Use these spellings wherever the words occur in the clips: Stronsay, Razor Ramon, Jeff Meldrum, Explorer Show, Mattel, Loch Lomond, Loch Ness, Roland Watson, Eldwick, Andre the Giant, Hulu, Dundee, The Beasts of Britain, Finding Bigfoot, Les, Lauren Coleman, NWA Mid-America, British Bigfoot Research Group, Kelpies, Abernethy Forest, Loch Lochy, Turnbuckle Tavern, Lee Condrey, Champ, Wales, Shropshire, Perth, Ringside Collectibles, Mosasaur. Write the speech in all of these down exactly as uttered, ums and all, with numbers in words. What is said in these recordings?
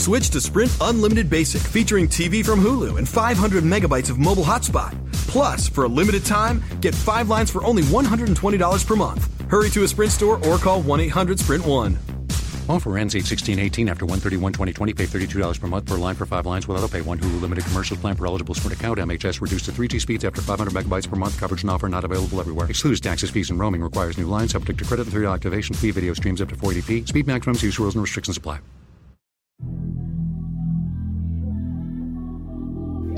Switch to Sprint Unlimited Basic, featuring T V from Hulu and five hundred megabytes of mobile hotspot. Plus, for a limited time, get five lines for only one hundred twenty dollars per month. Hurry to a Sprint store or call one eight hundred Sprint one. Offer ends eight sixteen eighteen after one thirty-one twenty twenty. Pay thirty-two dollars per month per line for five lines with autopay. One Hulu limited commercial plan for eligible Sprint account. M H S reduced to three G speeds after five hundred megabytes per month. Coverage and offer not available everywhere. Excludes taxes, fees, and roaming. Requires new lines. Subject to credit and three dollar activation fee. Video streams up to four eighty p. Speed maximums, use rules, and restrictions apply.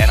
and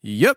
Yep.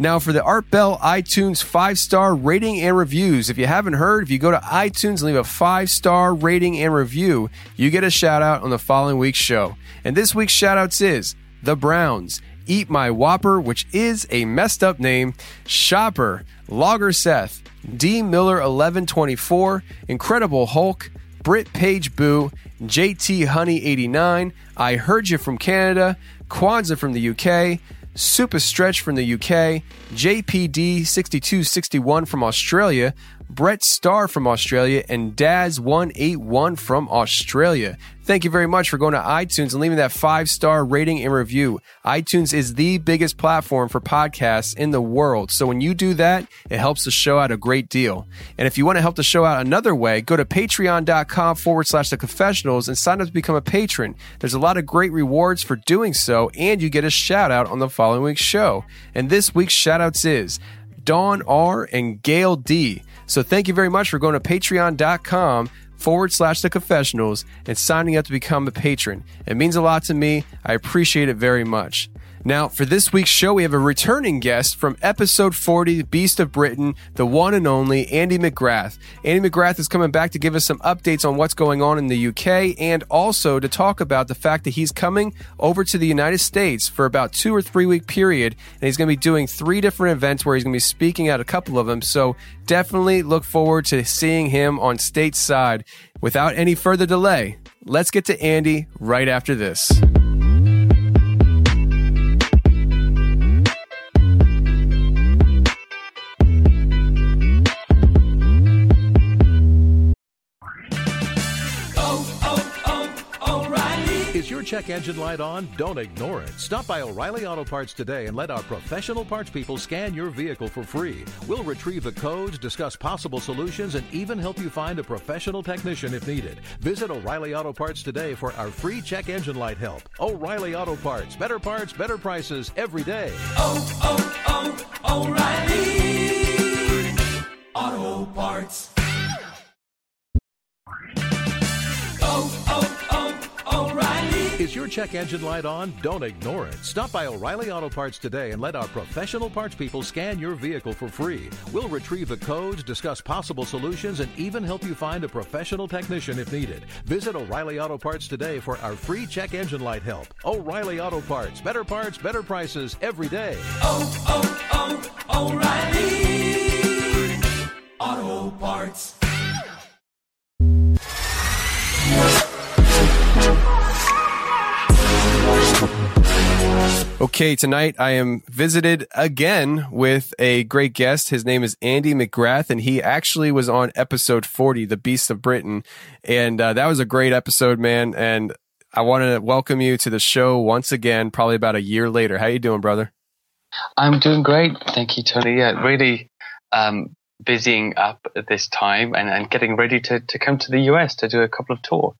Now, for the Art Bell iTunes five-star rating and reviews, if you haven't heard, if you go to iTunes and leave a five-star rating and review, you get a shout-out on the following week's show. And this week's shout-outs is The Browns, Eat My Whopper, which is a messed-up name, Shopper, Logger Seth, D. Miller eleven twenty-four, Incredible Hulk, Britt Page Boo, J T Honey eighty-nine, I Heard You From Canada, Kwanzaa from the U K, Super Stretch from the U K, J P D sixty-two sixty-one from Australia, Brett Starr from Australia, and Daz one eighty-one from Australia. Thank you very much for going to iTunes and leaving that five-star rating and review. iTunes is the biggest platform for podcasts in the world, so when you do that, it helps the show out a great deal. And if you want to help the show out another way, go to patreon.com forward slash the confessionals and sign up to become a patron. There's a lot of great rewards for doing so, and you get a shout-out on the following week's show. And this week's shout-outs is Dawn R and Gail D. So thank you very much for going to patreon.com forward slash the confessionals and signing up to become a patron. It means a lot to me. I appreciate it very much. Now, for this week's show, we have a returning guest from episode forty, Beast of Britain, the one and only Andy McGrath. Andy McGrath is coming back to give us some updates on what's going on in the U K and also to talk about the fact that he's coming over to the United States for about two or three week period, and he's going to be doing three different events where he's going to be speaking at a couple of them. So definitely look forward to seeing him on stateside. Without any further delay, let's get to Andy right after this. Is your check engine light on? Don't ignore it. Stop by O'Reilly Auto Parts today and let our professional parts people scan your vehicle for free. We'll retrieve the codes, discuss possible solutions, and even help you find a professional technician if needed. Visit O'Reilly Auto Parts today for our free check engine light help. O'Reilly Auto Parts. Better parts, better prices every day. Oh, oh, oh, O'Reilly Is your check engine light on? Don't ignore it. Stop by O'Reilly Auto Parts today and let our professional parts people scan your vehicle for free. We'll retrieve the codes, discuss possible solutions, and even help you find a professional technician if needed. Visit O'Reilly Auto Parts today for our free check engine light help. O'Reilly Auto Parts. Better parts, better prices every day. Oh, oh, oh, O'Reilly Auto Parts. Okay, tonight I am visited again with a great guest. His name is Andy McGrath, and he actually was on episode forty, The Beast of Britain. And uh, that was a great episode, man. And I want to welcome you to the show once again, probably about a year later. How you doing, brother? I'm doing great. Thank you, Tony. Yeah, really um, busying up at this time and, and getting ready to, to come to the U S to do a couple of tours.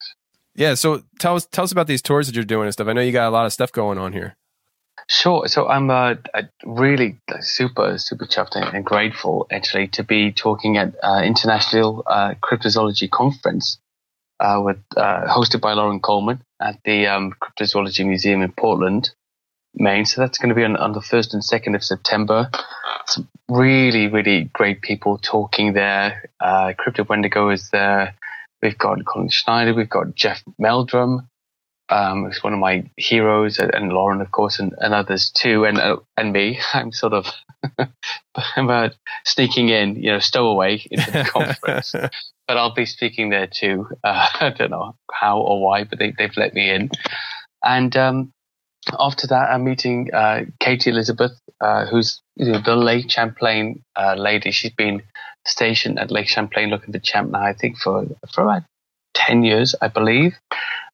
Yeah, so tell us tell us about these tours that you're doing and stuff. I know you got a lot of stuff going on here. Sure. So I'm uh, really super, super chuffed and grateful, actually, to be talking at uh, International uh, Cryptozoology Conference uh, with uh, hosted by Lauren Coleman at the um, Cryptozoology Museum in Portland, Maine. So that's going to be on, on the first and second of September. Some really, really great people talking there. Uh, Crypto Wendigo is there. We've got Colin Schneider. We've got Jeff Meldrum, um, who's one of my heroes, and, and Lauren, of course, and, and others too, and uh, and me. I'm sort of I'm uh, sneaking in, you know, stowaway into the conference. But I'll be speaking there too. Uh, I don't know how or why, but they, they've let me in. And um, after that, I'm meeting uh, Katie Elizabeth, uh, who's you know, the Lake Champlain uh, lady. She's been stationed at Lake Champlain looking for Champ now, I think, for, for about ten years, I believe,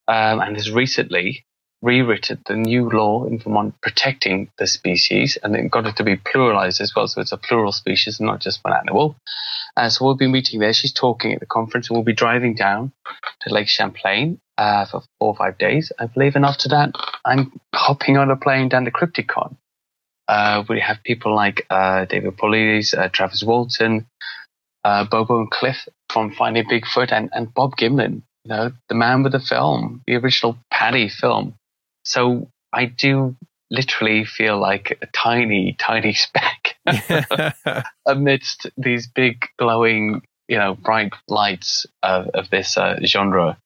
um, and has recently rewritten the new law in Vermont protecting the species, and then got it to be pluralized as well, so it's a plural species and not just one animal. Uh, so we'll be meeting there. She's talking at the conference, and we'll be driving down to Lake Champlain uh, for four or five days, I believe, and after that, I'm hopping on a plane down to Crypticon. Uh, we have people like uh, David Paulides, uh, Travis Walton, Uh, Bobo and Cliff from Finding Bigfoot, and, and Bob Gimlin, you know, the man with the film, the original Paddy film. So I do literally feel like a tiny, tiny speck amidst these big glowing, you know, bright lights of, of this uh, genre.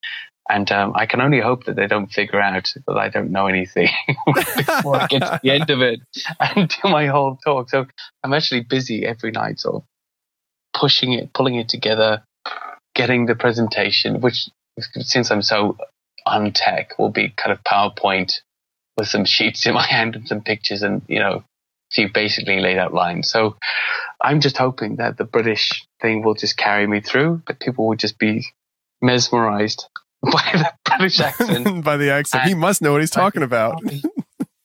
And um, I can only hope that they don't figure out that I don't know anything before I get to the end of it and do my whole talk. So I'm actually busy every night, so pushing it, pulling it together, getting the presentation, which, since I'm so untech, will be kind of PowerPoint with some sheets in my hand and some pictures and, you know, a few basically laid out lines. So I'm just hoping that the British thing will just carry me through, but people will just be mesmerized by the British accent. By the accent. And he must know what he's talking about.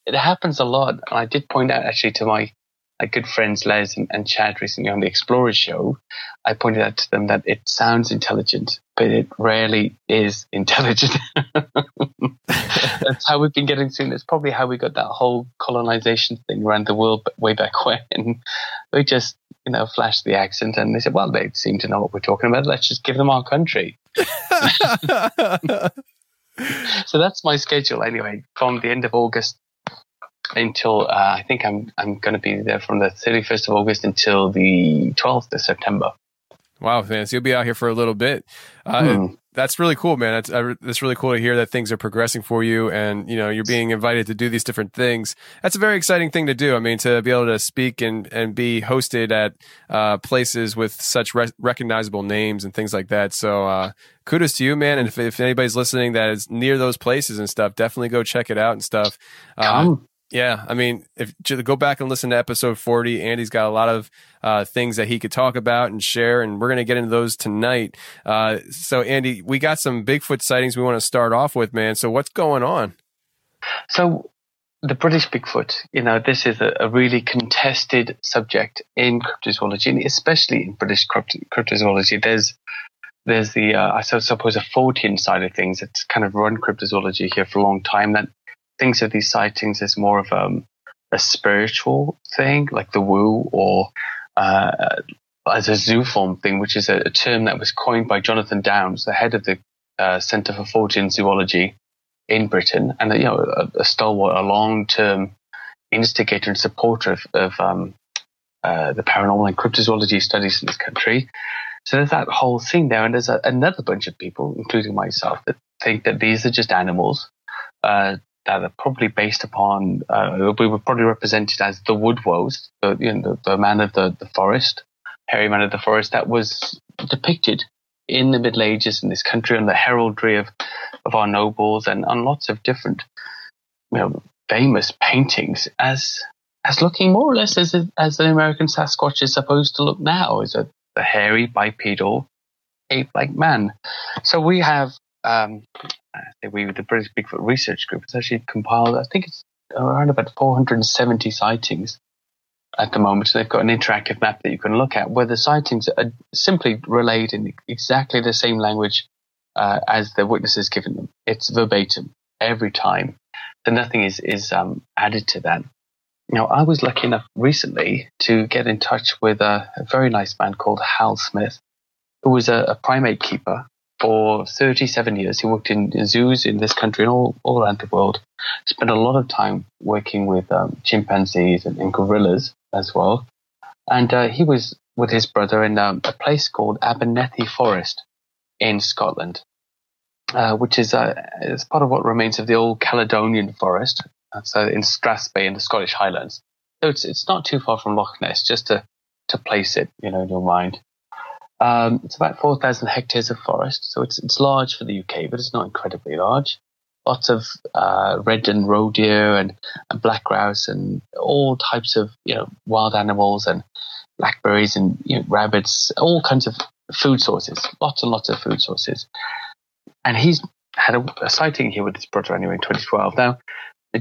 It happens a lot. And I did point out, actually, to my My good friends Les and, and Chad recently on the Explorer Show, I pointed out to them that it sounds intelligent, but it rarely is intelligent. That's how we've been getting through. That's probably how we got that whole colonization thing around the world way back when. We just, you know, flashed the accent and they said, well, they seem to know what we're talking about. Let's just give them our country. So that's my schedule anyway, from the end of August until uh, I think I'm I'm going to be there from the thirty-first of August until the twelfth of September. Wow, man! So you'll be out here for a little bit. Uh, mm. That's really cool, man. That's uh, that's really cool to hear that things are progressing for you, and you know you're being invited to do these different things. That's a very exciting thing to do. I mean, to be able to speak and, and be hosted at uh, places with such re- recognizable names and things like that. So uh, kudos to you, man. And if if anybody's listening that is near those places and stuff, definitely go check it out and stuff. Come. Um, Yeah, I mean, if go back and listen to episode forty. Andy's got a lot of uh, things that he could talk about and share, and we're going to get into those tonight. Uh, so, Andy, we got some Bigfoot sightings we want to start off with, man. So what's going on? So the British Bigfoot, you know, this is a, a really contested subject in cryptozoology, and especially in British crypt- cryptozoology. There's there's the, uh, I suppose, a Fortean side of things that's kind of run cryptozoology here for a long time that thinks of these sightings as more of um, a spiritual thing, like the woo, or uh, as a zooform thing, which is a, a term that was coined by Jonathan Downs, the head of the uh, Centre for Fortean Zoology, in Britain, and you know, a, a stalwart, a long-term instigator and supporter of, of um, uh, the paranormal and cryptozoology studies in this country. So there's that whole thing there, and there's a, another bunch of people, including myself, that think that these are just animals uh, that are probably based upon. Uh, we were probably represented as the Woodwose, the, you know, the, the man of the, the forest, hairy man of the forest, that was depicted in the Middle Ages in this country, on the heraldry of, of our nobles, and on lots of different, you know, famous paintings, as as looking more or less as a, as an American Sasquatch is supposed to look now, as a, a hairy bipedal ape-like man. So we have um, we the British Bigfoot Research Group has actually compiled, I think it's around about four hundred seventy sightings at the moment. So they've got an interactive map that you can look at, where the sightings are simply relayed in exactly the same language uh, as the witnesses given them. It's verbatim every time. So nothing is is um, added to that. Now, I was lucky enough recently to get in touch with a, a very nice man called Hal Smith, who was a, a primate keeper for thirty-seven years. He worked in zoos in this country and all, all around the world. Spent a lot of time working with um, chimpanzees and, and gorillas as well. And uh, he was with his brother in um, a place called Abernethy Forest in Scotland, uh, which is uh, it's part of what remains of the old Caledonian Forest. So in Strathspey in the Scottish Highlands. So it's it's not too far from Loch Ness, just to, to place it, you know, in your mind. Um, it's about four thousand hectares of forest, so it's it's large for the U K, but it's not incredibly large. Lots of uh, red and roe deer and, and black grouse and all types of, you know, wild animals and blackberries and, you know, rabbits, all kinds of food sources, lots and lots of food sources. And he's had a, a sighting here with his brother anyway in twenty twelve. Now,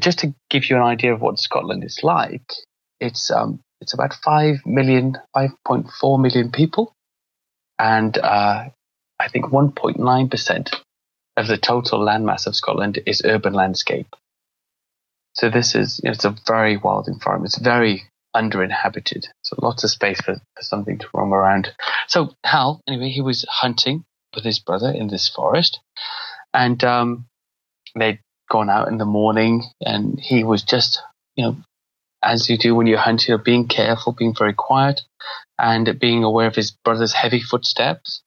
just to give you an idea of what Scotland is like, it's um, it's about five million, five point four million people, and uh, I think one point nine percent of the total landmass of Scotland is urban landscape. So this is, you know, it's a very wild environment. It's very under-inhabited, so lots of space for, for something to roam around. So Hal, anyway, he was hunting with his brother in this forest, and um, they gone out in the morning, and he was just, you know, as you do when you hunt, you know, being careful, being very quiet, and being aware of his brother's heavy footsteps.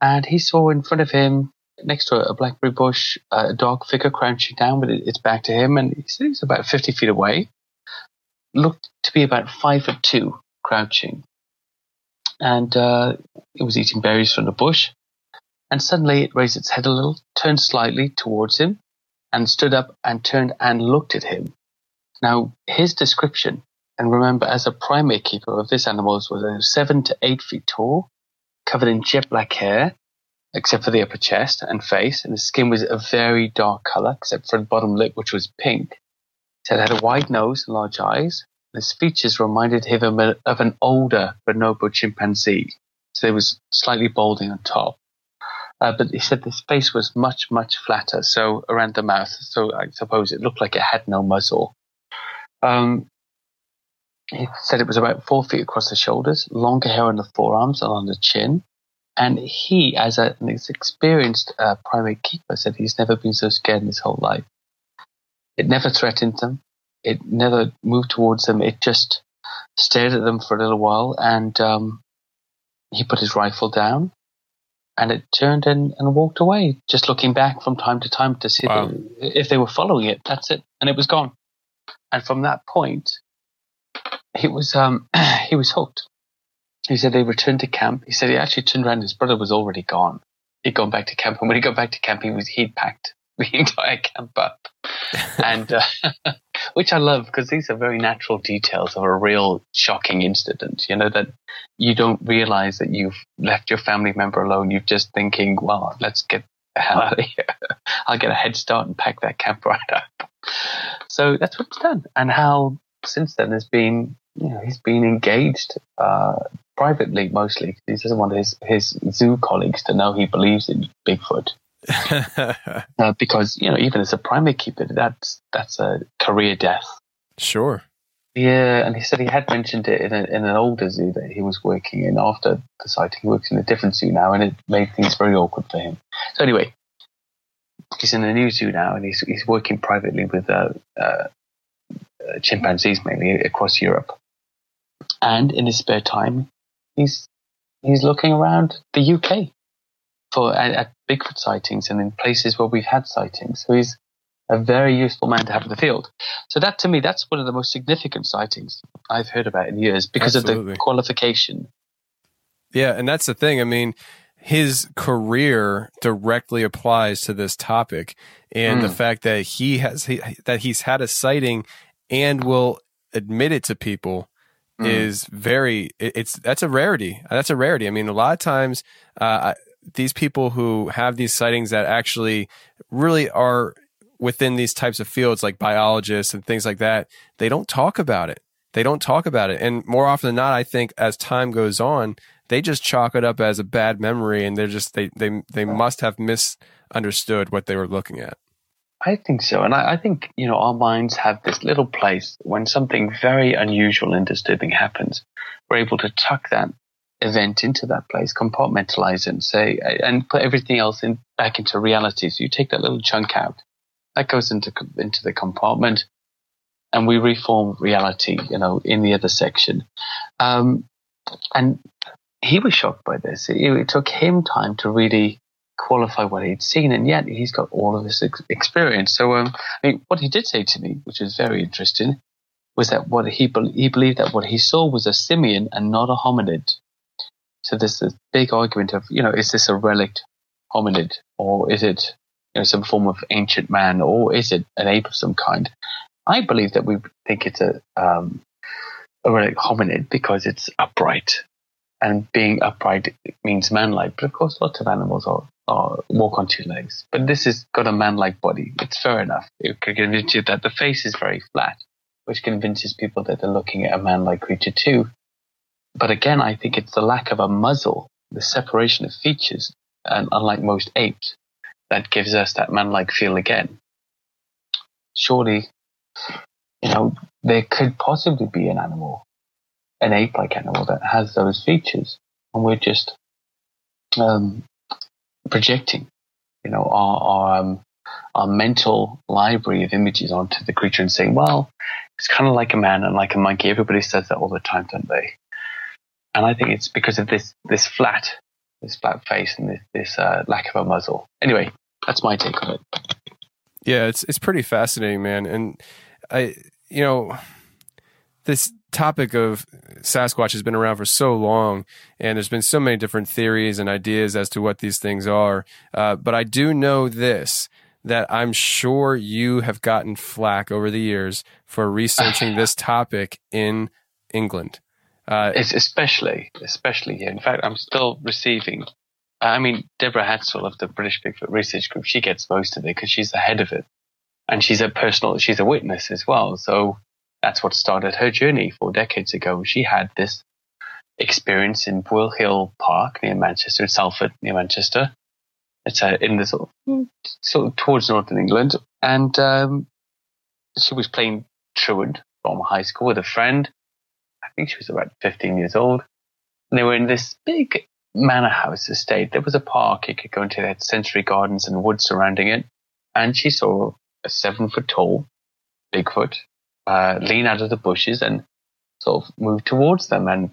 And he saw in front of him, next to a blackberry bush, a dark figure crouching down with its back to him, and he said he was about fifty feet away. Looked to be about five foot two, crouching, and uh, it was eating berries from the bush. And suddenly, it raised its head a little, turned slightly towards him, and stood up and turned and looked at him. Now, his description, and remember, as a primate keeper of this animal, was seven to eight feet tall, covered in jet black hair, except for the upper chest and face, and his skin was a very dark color, except for the bottom lip, which was pink. So it had a wide nose and large eyes. His features reminded him of an older bonobo chimpanzee, so there was slightly balding on top. Uh, but he said this face was much, much flatter, so around the mouth. So I suppose it looked like it had no muzzle. Um, he said it was about four feet across the shoulders, longer hair on the forearms and on the chin. And he, as a, an experienced uh, primate keeper, said he's never been so scared in his whole life. It never threatened them. It never moved towards them. It just stared at them for a little while, and um, he put his rifle down. And it turned and, and walked away, just looking back from time to time to see wow. the, if they were following it. That's it, and it was gone. And from that point, he was um, he was hooked. He said they returned to camp. He said he actually turned around; his brother was already gone. He'd gone back to camp, and when he got back to camp, he was he'd packed the entire camp up, and uh, which I love, because these are very natural details of a real shocking incident, you know, that you don't realize that you've left your family member alone. You're just thinking, well, let's get the hell out of here. I'll get a head start and pack that camp right up. So that's what's done. And Hal, since then, has been, you know, he's been engaged uh, privately, mostly. He doesn't want his, his zoo colleagues to know he believes in Bigfoot. uh, because, you know, even as a primate keeper, that's that's a career death. Sure. Yeah, and he said he had mentioned it in, a, in an older zoo that he was working in after the sighting. He works in a different zoo now, and it made things very awkward for him. So anyway, he's in the new zoo now, and he's he's working privately with uh, uh, chimpanzees mainly across Europe. And in his spare time, he's he's looking around the U K for at, at Bigfoot sightings and in places where we've had sightings. So he's a very useful man to have in the field. So that, to me, that's one of the most significant sightings I've heard about in years because Absolutely. Of the qualification. Yeah, and that's the thing. I mean, his career directly applies to this topic, and mm. the fact that he has he, that he's had a sighting and will admit it to people mm. is very. It, it's that's a rarity. That's a rarity. I mean, a lot of times uh, these people who have these sightings that actually really are within these types of fields, like biologists and things like that, they don't talk about it. They don't talk about it. And more often than not, I think as time goes on, they just chalk it up as a bad memory, and they're just, they, they, they must have misunderstood what they were looking at. I think so. And I, I think, you know, our minds have this little place when something very unusual and disturbing happens, we're able to tuck that event into that place, compartmentalize it and say, and put everything else in back into reality. So you take that little chunk out. That goes into into the compartment, and we reform reality, you know, in the other section. Um, and he was shocked by this. It, it took him time to really qualify what he'd seen, and yet he's got all of this ex- experience. So, um, I mean, what he did say to me, which was very interesting, was that what he be- he believed that what he saw was a simian and not a hominid. So there's this big argument of, you know, is this a relict hominid, or is it you know, some form of ancient man, or is it an ape of some kind? I believe that we think it's a um, a relic hominid because it's upright, and being upright means man-like. But of course, lots of animals are, are walk on two legs. But this has got a man-like body. It's fair enough. It could convince you that the face is very flat, which convinces people that they're looking at a man-like creature too. But again, I think it's the lack of a muzzle, the separation of features, and unlike most apes, that gives us that man-like feel again. Surely, you know, there could possibly be an animal, an ape-like animal that has those features, and we're just um, projecting, you know, our our, um, our mental library of images onto the creature and saying, well, it's kind of like a man and like a monkey. Everybody says that all the time, don't they? And I think it's because of this this flat. This flat face and this, this uh, lack of a muzzle. Anyway, that's my take on it. Yeah, it's it's pretty fascinating, man. And I, you know, this topic of Sasquatch has been around for so long, and there's been so many different theories and ideas as to what these things are. Uh, but I do know this, that I'm sure you have gotten flack over the years for researching this topic in England. Uh, it's especially, especially here. In fact, I'm still receiving, I mean, Deborah Hatzell of the British Bigfoot Research Group, she gets most of it because she's the head of it. And she's a personal, she's a witness as well. So that's what started her journey four decades ago. She had this experience in Boyle Hill Park near Manchester, in Salford, near Manchester. It's uh, in the sort of, sort of towards northern England. And um, she was playing truant from high school with a friend. I think she was about fifteen years old. And they were in this big manor house estate. There was a park you could go into. They had sensory gardens and woods surrounding it. And she saw a seven-foot-tall Bigfoot uh, lean out of the bushes and sort of move towards them. And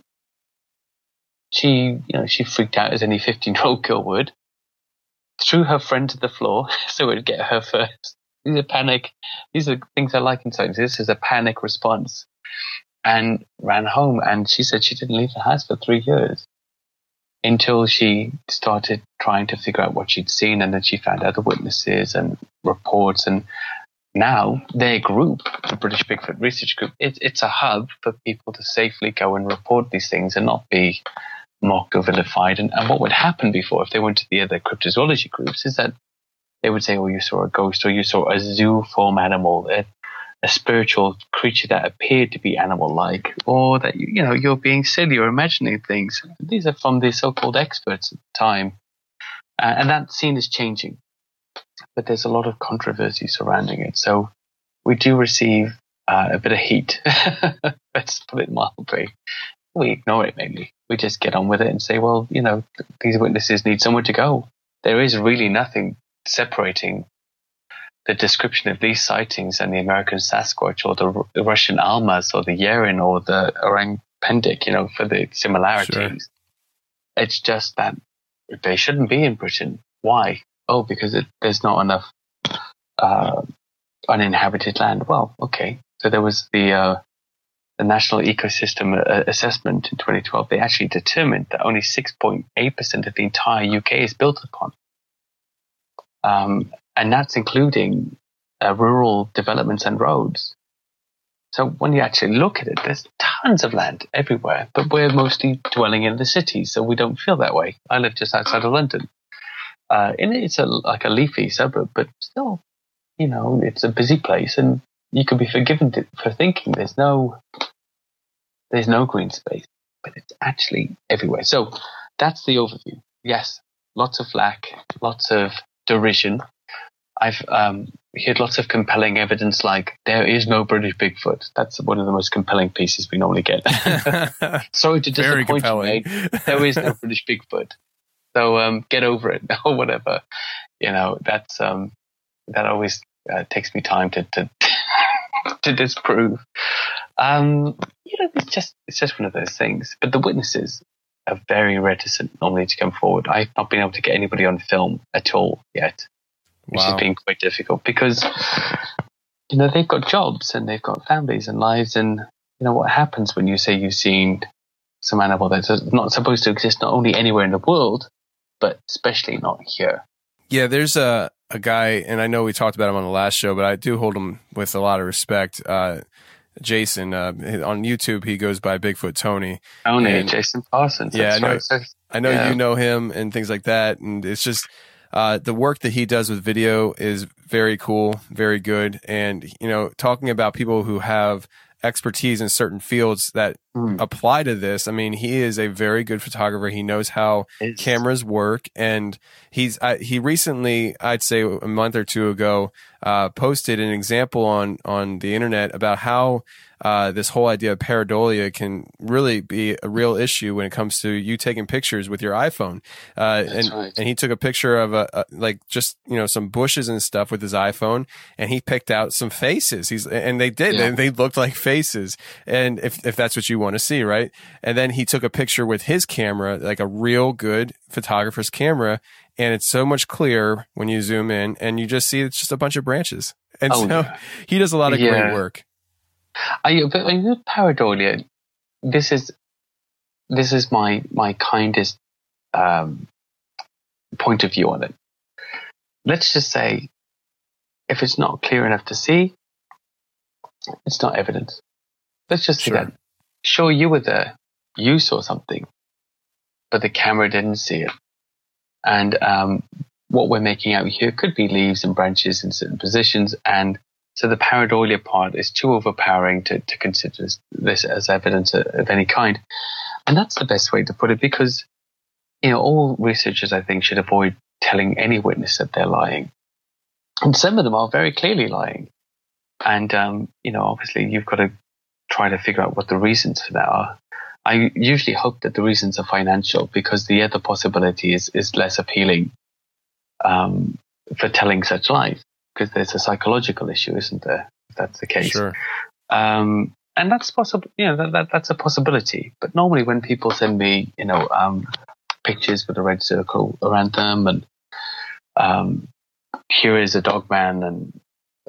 she, you know, she freaked out as any fifteen-year-old girl would. Threw her friend to the floor so it would get her first. These are panic. These are things I like in science. This is a panic response. And ran home, and she said she didn't leave the house for three years until she started trying to figure out what she'd seen, and then she found other witnesses and reports. And now their group, the British Bigfoot Research Group, it, it's a hub for people to safely go and report these things and not be mocked or vilified. And, and what would happen before if they went to the other cryptozoology groups is that they would say, oh, you saw a ghost, or you saw a zoo-form animal. It, a spiritual creature that appeared to be animal-like, or that, you know, you're being silly or imagining things. These are from the so-called experts at the time. Uh, and that scene is changing. But there's a lot of controversy surrounding it. So we do receive uh, a bit of heat. Let's put it mildly. We ignore it mainly. We just get on with it and say, well, you know, these witnesses need somewhere to go. There is really nothing separating the description of these sightings and the American Sasquatch or the, the Russian Almas or the Yerin or the Orang Pendik, you know, for the similarities. Sure. It's just that they shouldn't be in Britain. Why? Oh, because it, there's not enough uh, uninhabited land. Well, okay. So there was the uh, the National Ecosystem Assessment in twenty twelve. They actually determined that only six point eight percent of the entire U K is built upon. Um, and that's including uh, rural developments and roads. So when you actually look at it, there's tons of land everywhere, but we're mostly dwelling in the cities, so we don't feel that way. I live just outside of London. Uh, and it's a, like a leafy suburb, but still, you know, it's a busy place, and you can be forgiven to, for thinking there's no there's no green space, but it's actually everywhere. So that's the overview. Yes, lots of flack, lots of derision. I've um, heard lots of compelling evidence like, there is no British Bigfoot. That's one of the most compelling pieces we normally get. Sorry to disappoint you, mate. There is no British Bigfoot. So um, get over it or whatever. You know, that's um, that always uh, takes me time to to, to disprove. Um, you know, it's just it's just one of those things. But the witnesses are very reticent normally to come forward. I've not been able to get anybody on film at all yet. Which wow. has been quite difficult because, you know, they've got jobs and they've got families and lives. And, you know, what happens when you say you've seen some animal that's not supposed to exist, not only anywhere in the world, but especially not here. Yeah, there's a, a guy, and I know we talked about him on the last show, but I do hold him with a lot of respect. Uh, Jason, uh, on YouTube, he goes by Bigfoot Tony. Tony, and, Jason Parsons. Yeah, I know, right. I know yeah. you know him and things like that. And it's just... Uh, the work that he does with video is very cool, very good. And, you know, talking about people who have expertise in certain fields that mm. apply to this, I mean, he is a very good photographer. He knows how it's... cameras work. And he's I, he recently, I'd say a month or two ago, uh, posted an example on, on the internet about how uh, this whole idea of pareidolia can really be a real issue when it comes to you taking pictures with your iPhone. Uh, That's and, right. and he took a picture of a, a, like just, you know, some bushes and stuff with his iPhone, and he picked out some faces. He's, and they did, yeah. and they looked like faces. And if, if that's what you want to see, right. And then he took a picture with his camera, like a real good photographer's camera. And it's so much clearer when you zoom in and you just see it's just a bunch of branches. And oh, so he does a lot of yeah. great work. I, but with pareidolia, this is this is my my kindest um, point of view on it. Let's just say, if it's not clear enough to see, it's not evidence. Let's just say sure. that. Sure, you were there, you saw something, but the camera didn't see it. And um, what we're making out here could be leaves and branches in certain positions. And so the pareidolia part is too overpowering to, to consider this as evidence of any kind. And that's the best way to put it, because, you know, all researchers, I think, should avoid telling any witness that they're lying. And some of them are very clearly lying. And, um, you know, obviously you've got to try to figure out what the reasons for that are. I usually hope that the reasons are financial, because the other possibility is, is less appealing um, for telling such lies, because there's a psychological issue, isn't there? If that's the case. Sure. Um, and that's possible, you know, that, that, that's a possibility. But normally when people send me, you know, um, pictures with a red circle around them and um, here is a dog man, and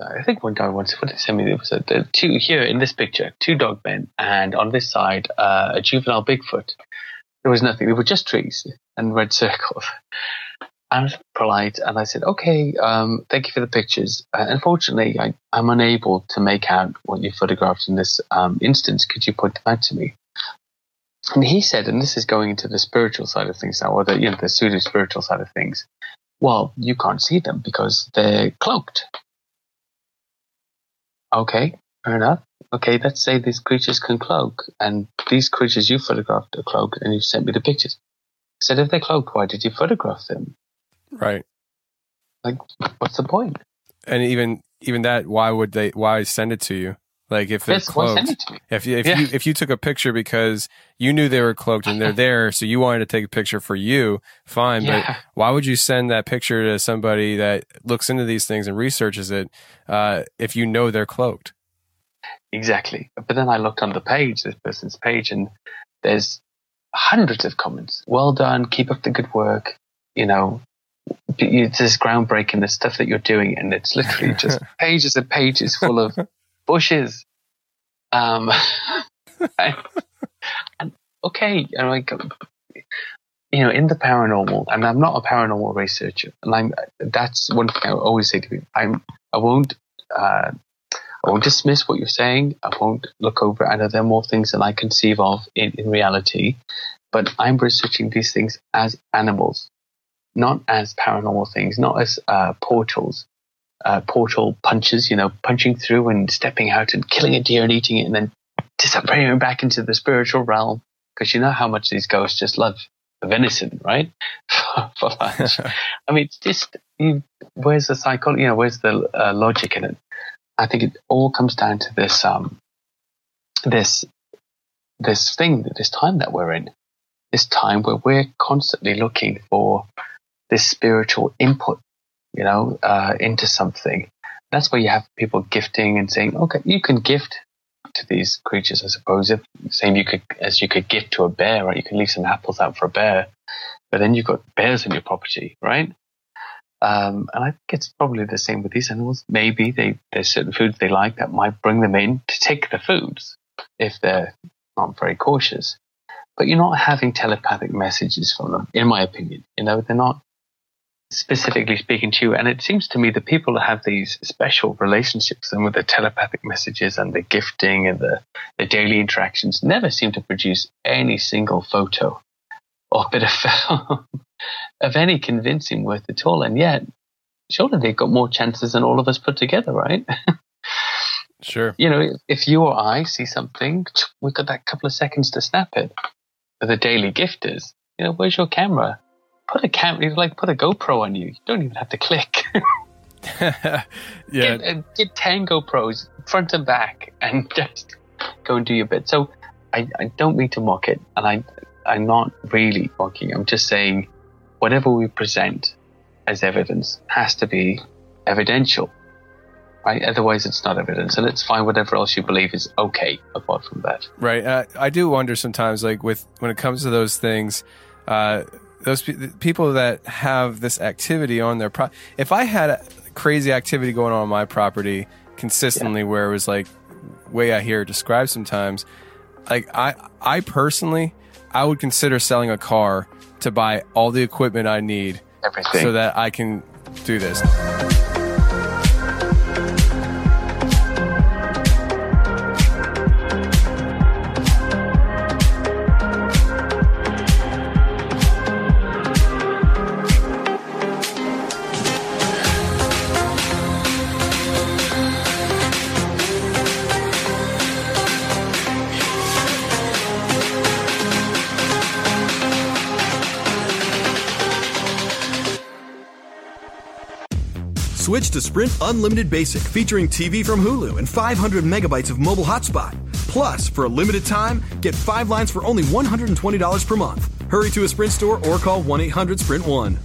I think one guy once, what did he send me? It was a, two here in this picture, two dog men, and on this side, uh, a juvenile Bigfoot. There was nothing. They were just trees and red circles. I was polite, and I said, okay, um, thank you for the pictures. Uh, unfortunately, I, I'm unable to make out what you photographed in this um, instance. Could you point them out to me? And he said, and this is going into the spiritual side of things now, or the, you know, the pseudo-spiritual side of things, well, you can't see them because they're cloaked. Okay, fair enough. Okay, let's say these creatures can cloak, and these creatures you photographed are cloaked, and you sent me the pictures. I said, if they're cloaked, why did you photograph them? Right. Like, what's the point? And even even that, why would they? Why send it to you? Like if they're cloaked, if you, if yeah. you if you took a picture because you knew they were cloaked and they're there, so you wanted to take a picture for you, fine. Yeah. But why would you send that picture to somebody that looks into these things and researches it uh, if you know they're cloaked? Exactly. But then I looked on the page, this person's page, and there's hundreds of comments. Well done, keep up the good work. You know, it's this groundbreaking, the stuff that you're doing, and it's literally just pages and pages full of. Bushes. Um, and, and, okay. And I, you know, in the paranormal, and I'm not a paranormal researcher, and I'm, that's one thing I always say to people. I'm, I won't, uh, I won't dismiss what you're saying. I won't look over it. I know there are more things than I conceive of in, in reality, but I'm researching these things as animals, not as paranormal things, not as uh, portals. Uh, portal punches, you know, punching through and stepping out and killing a deer and eating it and then disappearing back into the spiritual realm, because you know how much these ghosts just love venison, right? For lunch. I mean, it's just, you, where's the psychology, you know, where's the uh, logic in it? I think it all comes down to this, um, this, this thing, this time that we're in, this time where we're constantly looking for this spiritual input, you know, uh, into something. That's where you have people gifting and saying, okay, you can gift to these creatures, I suppose, if, same you could, as you could gift to a bear, right? You can leave some apples out for a bear, but then you've got bears on your property, right? Um, and I think it's probably the same with these animals. Maybe they, there's certain foods they like that might bring them in to take the foods if they're not very cautious. But you're not having telepathic messages from them, in my opinion. You know, they're not specifically speaking to you, and it seems to me the people that have these special relationships and with the telepathic messages and the gifting and the, the daily interactions never seem to produce any single photo or bit of film of any convincing worth at all, and yet surely they've got more chances than all of us put together, right? Sure. You know, if you or I see something, we've got that couple of seconds to snap it. But the daily gifters, you know, where's your camera? Put a camera, like put a GoPro on you. You don't even have to click. Yeah. Get, uh, get ten GoPros, front and back, and just go and do your bit. So I, I don't mean to mock it, and I, I'm not really mocking. I'm just saying whatever we present as evidence has to be evidential, right? Otherwise, it's not evidence. And let's find whatever else you believe is okay apart from that. Right. Uh, I do wonder sometimes, like with when it comes to those things. Uh, Those pe- people that have this activity on their property. If I had a crazy activity going on on my property consistently, yeah. where it was like way I hear it described sometimes, like I, I personally, I would consider selling a car to buy all the equipment I need. Everything. So that I can do this. Switch to Sprint Unlimited Basic, featuring T V from Hulu and five hundred megabytes of mobile hotspot. Plus, for a limited time, get five lines for only one hundred twenty dollars per month. Hurry to a Sprint store or call one eight hundred Sprint one.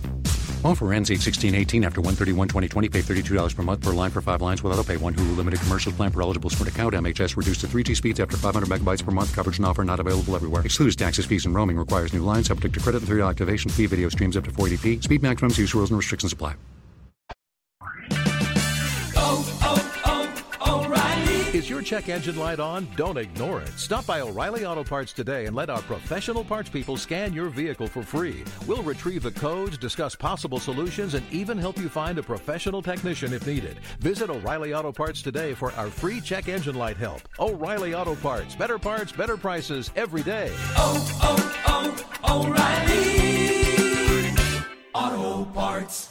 Offer ends eight sixteen eighteen after one thirty-one twenty twenty. Pay thirty-two dollars per month per line for five lines with auto pay. One Hulu limited commercial plan per eligible Sprint account. M H S reduced to three G speeds after five hundred megabytes per month. Coverage and offer not available everywhere. Excludes taxes, fees, and roaming. Requires new lines. Subject to credit and three dollars activation fee. Video streams up to four eighty p. Speed maximums, use rules, and restrictions apply. Is your check engine light on? Don't ignore it. Stop by O'Reilly Auto Parts today and let our professional parts people scan your vehicle for free. We'll retrieve the codes, discuss possible solutions, and even help you find a professional technician if needed. Visit O'Reilly Auto Parts today for our free check engine light help. O'Reilly Auto Parts. Better parts, better prices every day. Oh, oh, oh, O'Reilly Auto Parts.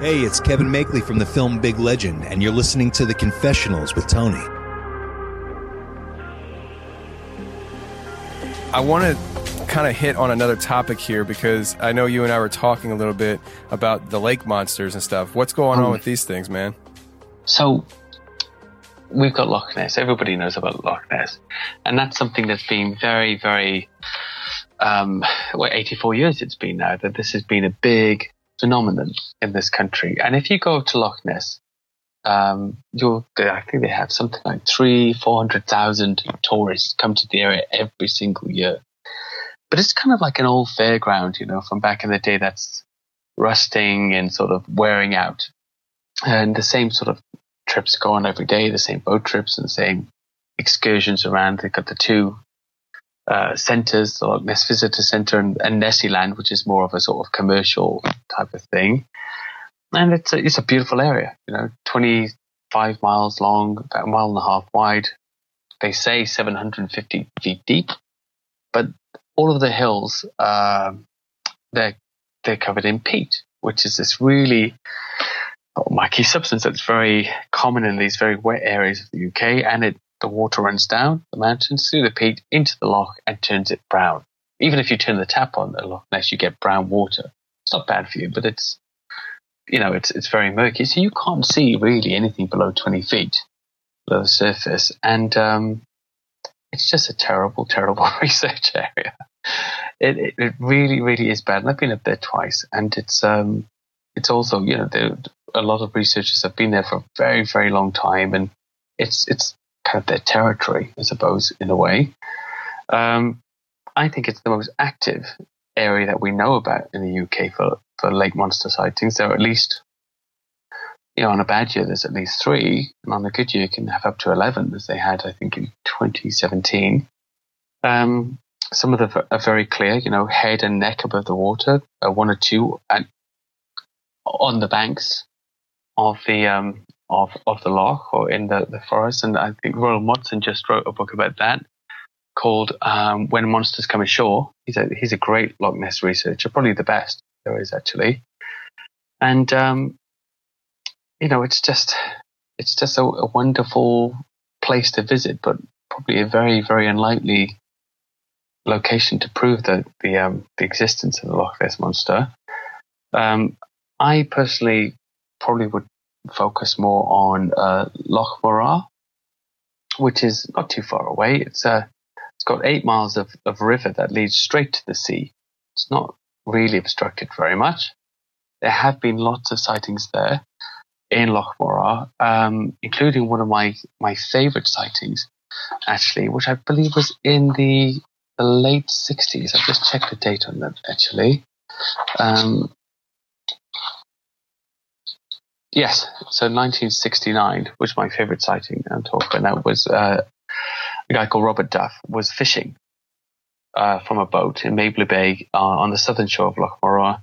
Hey, it's Kevin Makeley from the film Big Legend, and you're listening to The Confessionals with Tony. I want to kind of hit on another topic here because I know you and I were talking a little bit about the lake monsters and stuff. What's going um, on with these things, man? So we've got Loch Ness. Everybody knows about Loch Ness. And that's something that's been very, very, um, well, eighty-four years it's been now that this has been a big phenomenon in this country. And if you go to Loch Ness, um, you'll, I think they have something like three, four hundred thousand tourists come to the area every single year. But it's kind of like an old fairground, you know, from back in the day that's rusting and sort of wearing out. And the same sort of trips go on every day, the same boat trips and the same excursions around. They've got the two Uh, centres, the Loch Ness Visitor Centre and, and Nessyland, which is more of a sort of commercial type of thing. And it's a, it's a beautiful area, you know, twenty-five miles long, about a mile and a half wide. They say seven hundred fifty feet deep, but all of the hills, uh, they're, they're covered in peat, which is this really oh, mucky substance that's very common in these very wet areas of the U K, and it the water runs down the mountains, through the peat, into the loch and turns it brown. Even if you turn the tap on at Loch Ness, you get brown water. It's not bad for you, but it's, you know, it's it's very murky. So you can't see really anything below twenty feet below the surface. And um, it's just a terrible, terrible research area. It, it it really, really is bad. And I've been up there twice. And it's um it's also, you know, there, a lot of researchers have been there for a very, very long time. And it's it's kind of their territory, I suppose, in a way. Um, I think it's the most active area that we know about in the U K for, for lake monster sightings. There are at least, you know, on a bad year, there's at least three, and on a good year, you can have up to eleven, as they had, I think, in twenty seventeen. Um, some of them are very clear, you know, head and neck above the water, uh, one or two and on the banks of the um Of, of the loch or in the, the forest. And I think Roland Watson just wrote a book about that called um, When Monsters Come Ashore. He's a, he's a great Loch Ness researcher, probably the best there is actually. And, um, you know, it's just it's just a, a wonderful place to visit, but probably a very, very unlikely location to prove the, the, um, the existence of the Loch Ness Monster. Um, I personally probably would focus more on uh, Loch Morar, which is not too far away. It's uh, it's got eight miles of, of river that leads straight to the sea. It's not really obstructed very much. There have been lots of sightings there in Loch Morar, um, including one of my, my favourite sightings, actually, which I believe was in the, the late sixties. I've just checked the date on that, actually. Um, Yes, so nineteen sixty-nine was my favourite sighting I'm talking about. That was uh, a guy called Robert Duff was fishing uh, from a boat in Mabley Bay uh, on the southern shore of Loch Morar,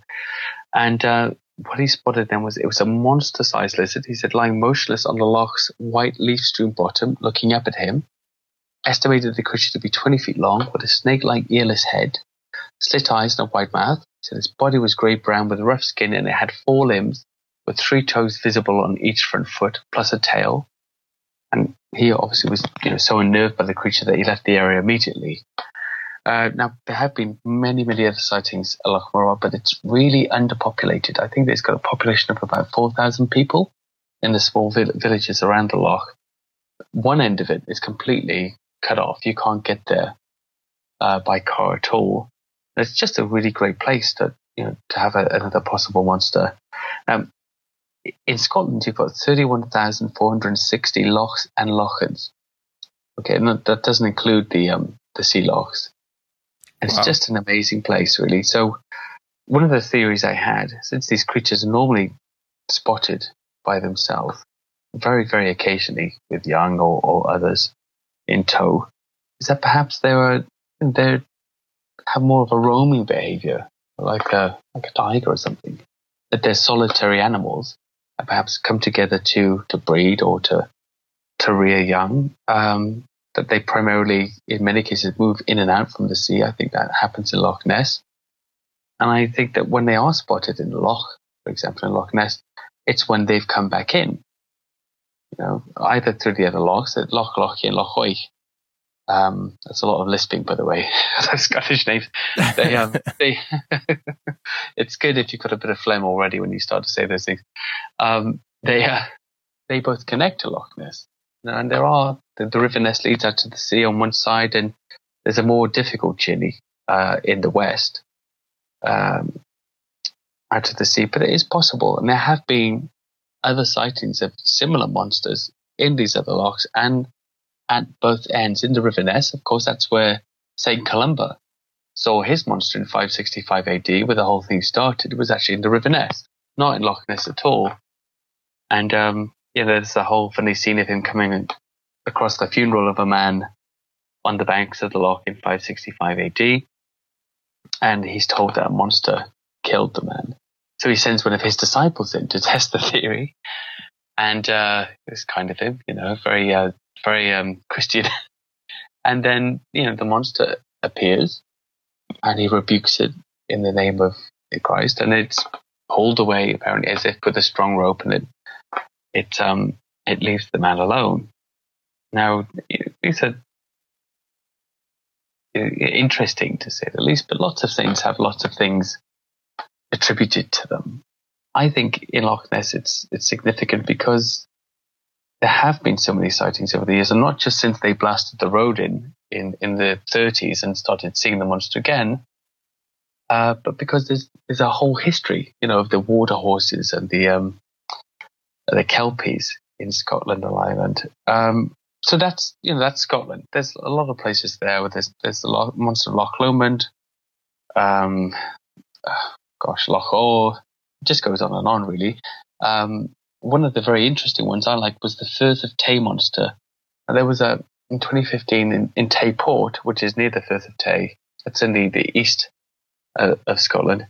and uh, what he spotted then was it was a monster-sized lizard. He said lying motionless on the loch's white leaf-strewn bottom, looking up at him. Estimated the creature to be twenty feet long, with a snake-like earless head, slit eyes, and a wide mouth. He said its body was grey brown with rough skin, and it had four limbs, with three toes visible on each front foot, plus a tail. And he obviously was, you know, so unnerved by the creature that he left the area immediately. Uh, now, there have been many, many other sightings at Loch Morar, but it's really underpopulated. I think it's got a population of about four thousand people in the small vill- villages around the loch. One end of it is completely cut off. You can't get there uh, by car at all. And it's just a really great place to, you know, to have a, another possible monster. Um, In Scotland, you've got thirty-one thousand four hundred sixty lochs and lochans. Okay, and that doesn't include the um, the sea lochs. And wow. It's just an amazing place, really. So one of the theories I had, since these creatures are normally spotted by themselves, very, very occasionally with young or, or others in tow, is that perhaps they are they have more of a roaming behaviour, like a like a tiger or something. That they're solitary animals. And perhaps come together to, to breed or to to rear young, um, that they primarily, in many cases, move in and out from the sea. I think that happens in Loch Ness. And I think that when they are spotted in the loch, for example, in Loch Ness, it's when they've come back in, you know, either through the other lochs, Loch Lochy and Loch Oich. Um, that's a lot of lisping, by the way. Those Scottish names. They, um, they it's good if you've got a bit of phlegm already when you start to say those things. Um, they uh, they both connect to Loch Ness, and there are the, the River Ness leads out to the sea on one side, and there's a more difficult journey uh, in the west um, out to the sea. But it is possible, and there have been other sightings of similar monsters in these other lochs and at both ends. In the River Ness, of course, that's where Saint Columba saw his monster in five sixty-five A D, where the whole thing started. It was actually in the River Ness, not in Loch Ness at all. And, um, yeah, there's the whole funny scene of him coming across the funeral of a man on the banks of the loch in five sixty-five A D. And he's told that a monster killed the man. So he sends one of his disciples in to test the theory. And uh, it's kind of him, you know, very uh, very um, Christian. And then, you know, the monster appears and he rebukes it in the name of Christ. And it's pulled away, apparently, as if with a strong rope, and it it um, it leaves the man alone. Now, these are interesting, to say the least, but lots of things have lots of things attributed to them. I think in Loch Ness it's it's significant because there have been so many sightings over the years, and not just since they blasted the road in in, in the thirties and started seeing the monster again, uh, but because there's there's a whole history, you know, of the water horses and the um, the kelpies in Scotland and Ireland. Um, so that's you know that's Scotland. There's a lot of places there where there's there's the lo- monster of Loch Lomond, um, oh, gosh, Loch Orr. It just goes on and on, really. Um, one of the very interesting ones I liked was the Firth of Tay monster. And there was a, in twenty fifteen, in, in Tayport, which is near the Firth of Tay, that's in the, the east uh, of Scotland,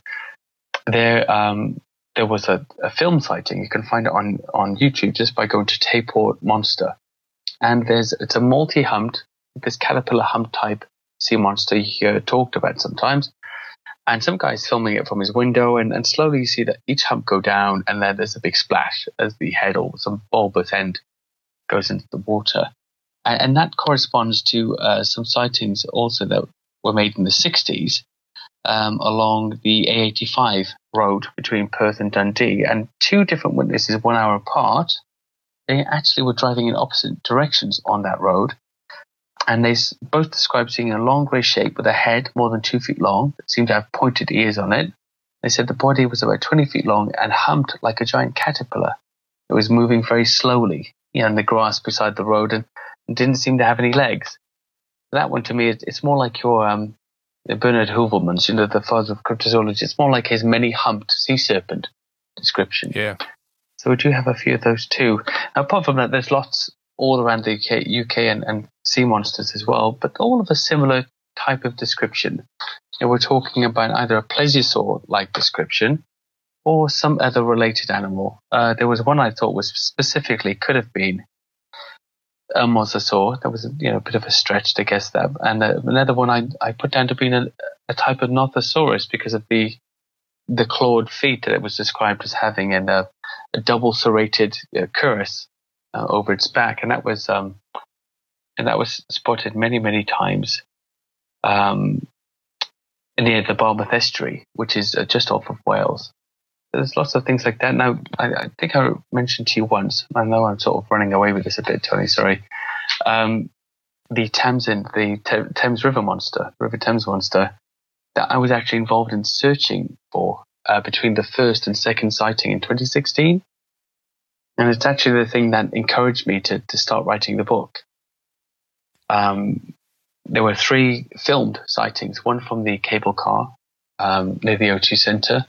there um, there was a, a film sighting. You can find it on, on YouTube just by going to Tayport monster. And there's it's a multi-humped, this caterpillar hump type sea monster you hear talked about sometimes. And some guy's filming it from his window, and, and slowly you see that each hump go down, and then there's a big splash as the head or some bulbous end goes into the water. And, and that corresponds to uh, some sightings also that were made in the sixties um, along the A eighty-five road between Perth and Dundee. And two different witnesses, one hour apart, they actually were driving in opposite directions on that road. And they both described seeing a long grey shape with a head more than two feet long that seemed to have pointed ears on it. They said the body was about twenty feet long and humped like a giant caterpillar. It was moving very slowly, you know, in the grass beside the road, and, and didn't seem to have any legs. That one, to me, it, it's more like your um, Bernard Hoovelmans, you know, the father of cryptozoology. It's more like his many-humped sea serpent description. Yeah. So we do have a few of those too. Now, apart from that, there's lots all around the U K, U K and, and sea monsters as well, but all of a similar type of description. And we're talking about either a plesiosaur-like description or some other related animal. Uh, there was one I thought was specifically could have been a mosasaur. That was a, you know, a bit of a stretch to guess that. And uh, another one I, I put down to being a, a type of nothosaurus because of the the clawed feet that it was described as having, and a, a double serrated uh, cuirass Uh, over its back, and that was um, and that was spotted many, many times um, near the Barmouth Estuary, which is uh, just off of Wales. There's lots of things like that. Now, I, I think I mentioned to you once. I know I'm sort of running away with this a bit, Tony. Sorry. Um, the Tamsin, the T- Thames River monster, River Thames monster, that I was actually involved in searching for uh, between the first and second sighting in twenty sixteen. And it's actually the thing that encouraged me to, to start writing the book. Um, there were three filmed sightings, one from the cable car um, near the O two Centre,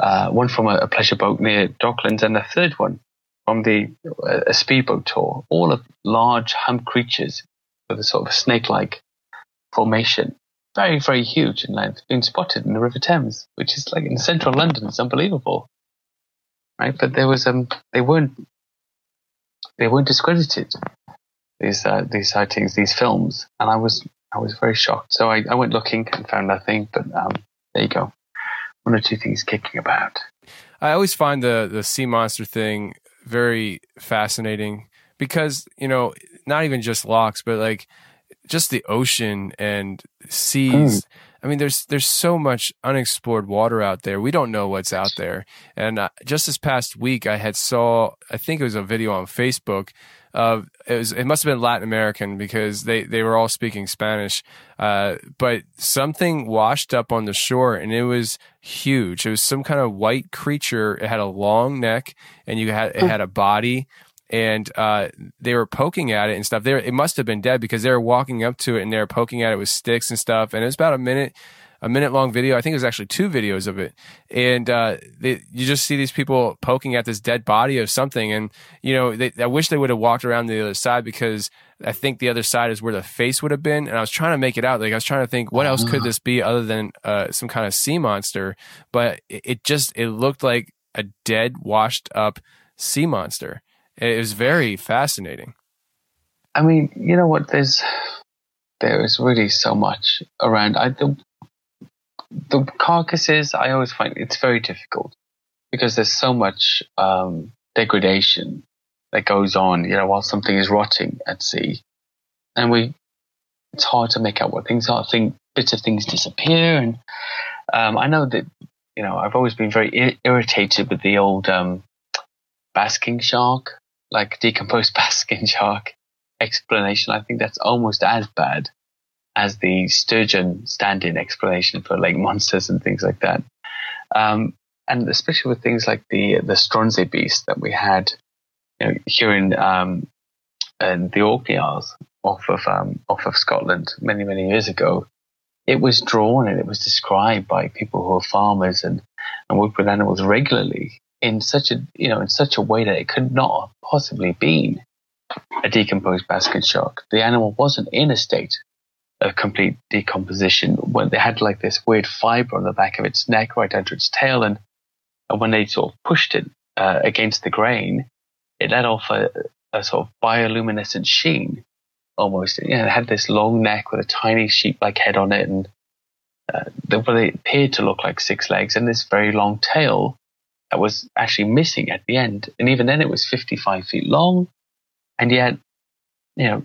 uh, one from a, a pleasure boat near Docklands, and a third one from the uh, a speedboat tour, all of large hump creatures with a sort of snake-like formation. Very, very huge in length, being spotted in the River Thames, which is like in central London. It's unbelievable. Right, but there was um, they weren't they weren't discredited, these uh, these sightings, these films, and I was I was very shocked. So I, I went looking and found nothing. But um, there you go, one or two things kicking about. I always find the the sea monster thing very fascinating because, you know, not even just lochs, but like just the ocean and seas. Mm. I mean, there's there's so much unexplored water out there. We don't know what's out there. And uh, just this past week, I had saw, I think it was a video on Facebook of, it was, it must have been Latin American because they, they were all speaking Spanish. Uh, but something washed up on the shore and it was huge. It was some kind of white creature. It had a long neck and you had, it had a body. And uh, they were poking at it and stuff. They were, it must have been dead because they were walking up to it and they were poking at it with sticks and stuff. And it was about a minute, a minute long video. I think it was actually two videos of it. And uh, they, you just see these people poking at this dead body of something. And you know, they, I wish they would have walked around the other side because I think the other side is where the face would have been. And I was trying to make it out. Like I was trying to think, what else could this be other than uh, some kind of sea monster? But it, it just it looked like a dead, washed up sea monster. It was very fascinating. I mean, you know what? There's there is really so much around. I, the the carcasses. I always find it's very difficult because there's so much um, degradation that goes on. You know, while something is rotting at sea, and we, it's hard to make out what things are. Thing bits of things disappear, and um, I know that you know I've always been very ir- irritated with the old um, basking shark. Like decomposed basking shark explanation, I think that's almost as bad as the sturgeon stand-in explanation for lake monsters and things like that. Um, and especially with things like the the Stronsay beast that we had, you know, here in, um, in the Orkney Isles off of um, off of Scotland many many years ago, it was drawn and it was described by people who are farmers and, and work with animals regularly in such a you know in such a way that it could not have possibly been a decomposed basket shark. The animal wasn't in a state of complete decomposition. When they had like this weird fiber on the back of its neck, right down to its tail, and and when they sort of pushed it uh, against the grain, it let off a, a sort of bioluminescent sheen, almost. You know, it had this long neck with a tiny sheep-like head on it, and uh, the, well, it appeared to look like six legs, and this very long tail that was actually missing at the end. And even then it was fifty-five feet long, and yet, you know,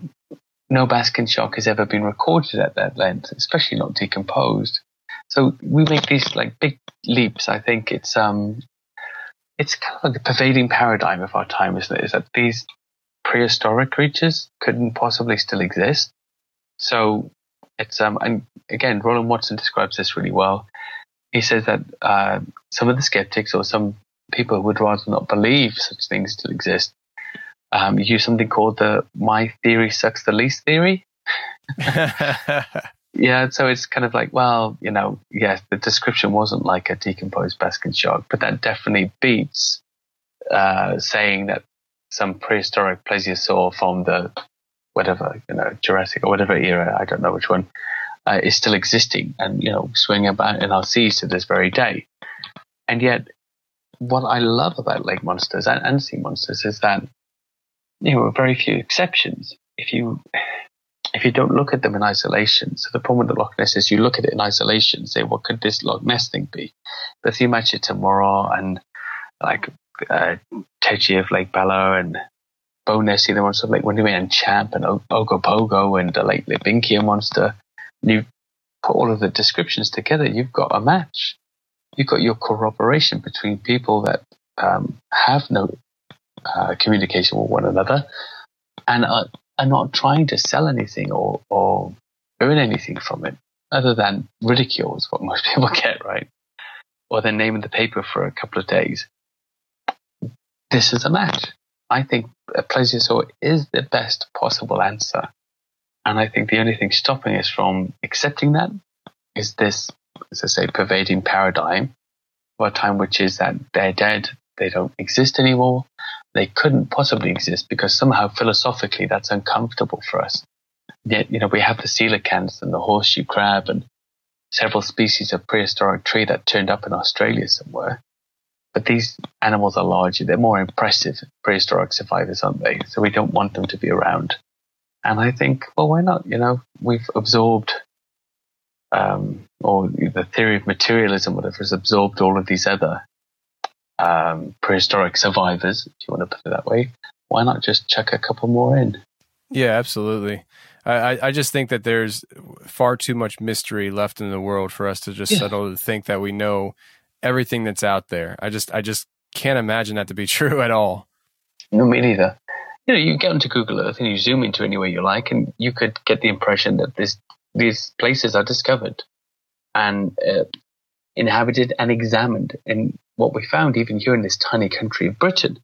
no basking shark has ever been recorded at that length, especially not decomposed. So we make these like big leaps. I think it's um it's kind of like the pervading paradigm of our time, isn't it, is that these prehistoric creatures couldn't possibly still exist. So it's um and again, Roland Watson describes this really well. He says that uh, some of the skeptics or some people would rather not believe such things to exist. Um, use something called the "my theory sucks the least" theory. Yeah, so it's kind of like, well, you know, yes, the description wasn't like a decomposed basking shark, but that definitely beats uh, saying that some prehistoric plesiosaur from the whatever, you know, Jurassic or whatever era, I don't know which one, Uh, is still existing and, you know, swinging about in our seas to this very day. And yet, what I love about lake monsters and, and sea monsters is that there are very few exceptions if you if you don't look at them in isolation. So the problem with the Loch Ness is you look at it in isolation, say, what could this Loch Ness thing be? But if you match it to Morar and, like, uh, Teji of Lake Bala and Bow Nessie, the monster of Lake Windermere, and Champ and o- Ogopogo and the Lake Libinkia monster, you put all of the descriptions together, you've got a match. You've got your corroboration between people that um, have no uh, communication with one another and are, are not trying to sell anything or, or earn anything from it, other than ridicule is what most people get, right? Or their name in the paper for a couple of days. This is a match. I think a plesiosaur is the best possible answer. And I think the only thing stopping us from accepting that is this, as I say, pervading paradigm of our time, which is that they're dead, they don't exist anymore, they couldn't possibly exist because somehow philosophically that's uncomfortable for us. Yet, you know, we have the coelacanths and the horseshoe crab and several species of prehistoric tree that turned up in Australia somewhere. But these animals are larger, they're more impressive prehistoric survivors, aren't they? So we don't want them to be around. And I think, well, why not? You know, we've absorbed, um, or the theory of materialism, whatever, has absorbed all of these other um, prehistoric survivors, if you want to put it that way, why not just chuck a couple more in? Yeah, absolutely. I, I just think that there's far too much mystery left in the world for us to just yeah. settle to think that we know everything that's out there. I just I just can't imagine that to be true at all. No, me neither. You know, you get into Google Earth and you zoom into anywhere you like, and you could get the impression that this, these places are discovered and uh, inhabited and examined. And what we found even here in this tiny country of Britain,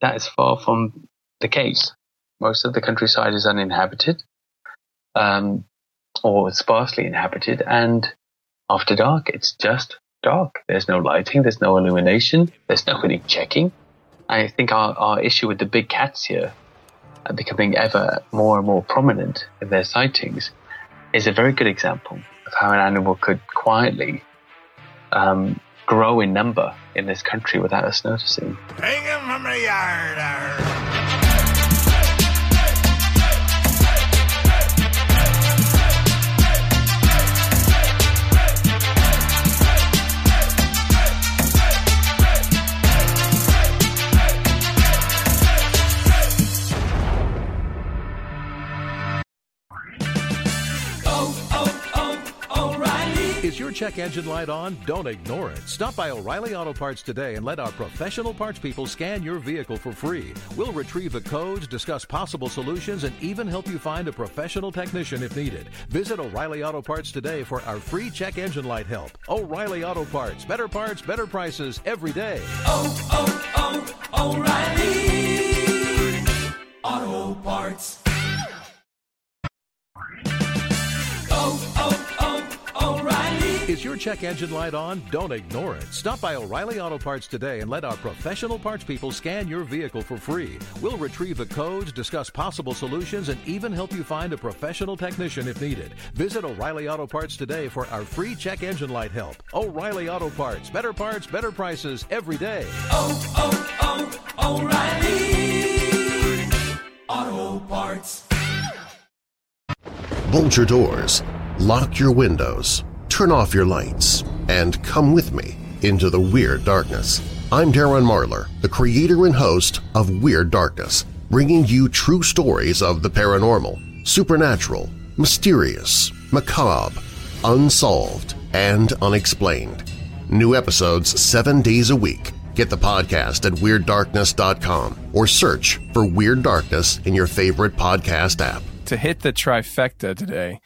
that is far from the case. Most of the countryside is uninhabited. Um, or sparsely inhabited, and after dark, it's just dark. There's no lighting, there's no illumination, there's nobody checking. I think our, our issue with the big cats here uh, becoming ever more and more prominent in their sightings is a very good example of how an animal could quietly um, grow in number in this country without us noticing. Take him from the yard! Is your check engine light on? Don't ignore it. Stop by O'Reilly Auto Parts today and let our professional parts people scan your vehicle for free. We'll retrieve the codes, discuss possible solutions, and even help you find a professional technician if needed. Visit O'Reilly Auto Parts today for our free check engine light help. O'Reilly Auto Parts. Better parts, better prices every day. Oh, oh, oh, O'Reilly Auto Parts. Oh, oh. Is your check engine light on? Don't ignore it. Stop by O'Reilly Auto Parts today and let our professional parts people scan your vehicle for free. We'll retrieve the codes, discuss possible solutions, and even help you find a professional technician if needed. Visit O'Reilly Auto Parts today for our free check engine light help. O'Reilly Auto Parts. Better parts, better prices every day. Oh, oh, oh, O'Reilly Auto Parts. Bolt your doors, lock your windows, turn off your lights, and come with me into the Weird Darkness. I'm Darren Marlar, the creator and host of Weird Darkness, bringing you true stories of the paranormal, supernatural, mysterious, macabre, unsolved, and unexplained. New episodes seven days a week. Get the podcast at weird darkness dot com or search for Weird Darkness in your favorite podcast app. To hit the trifecta today,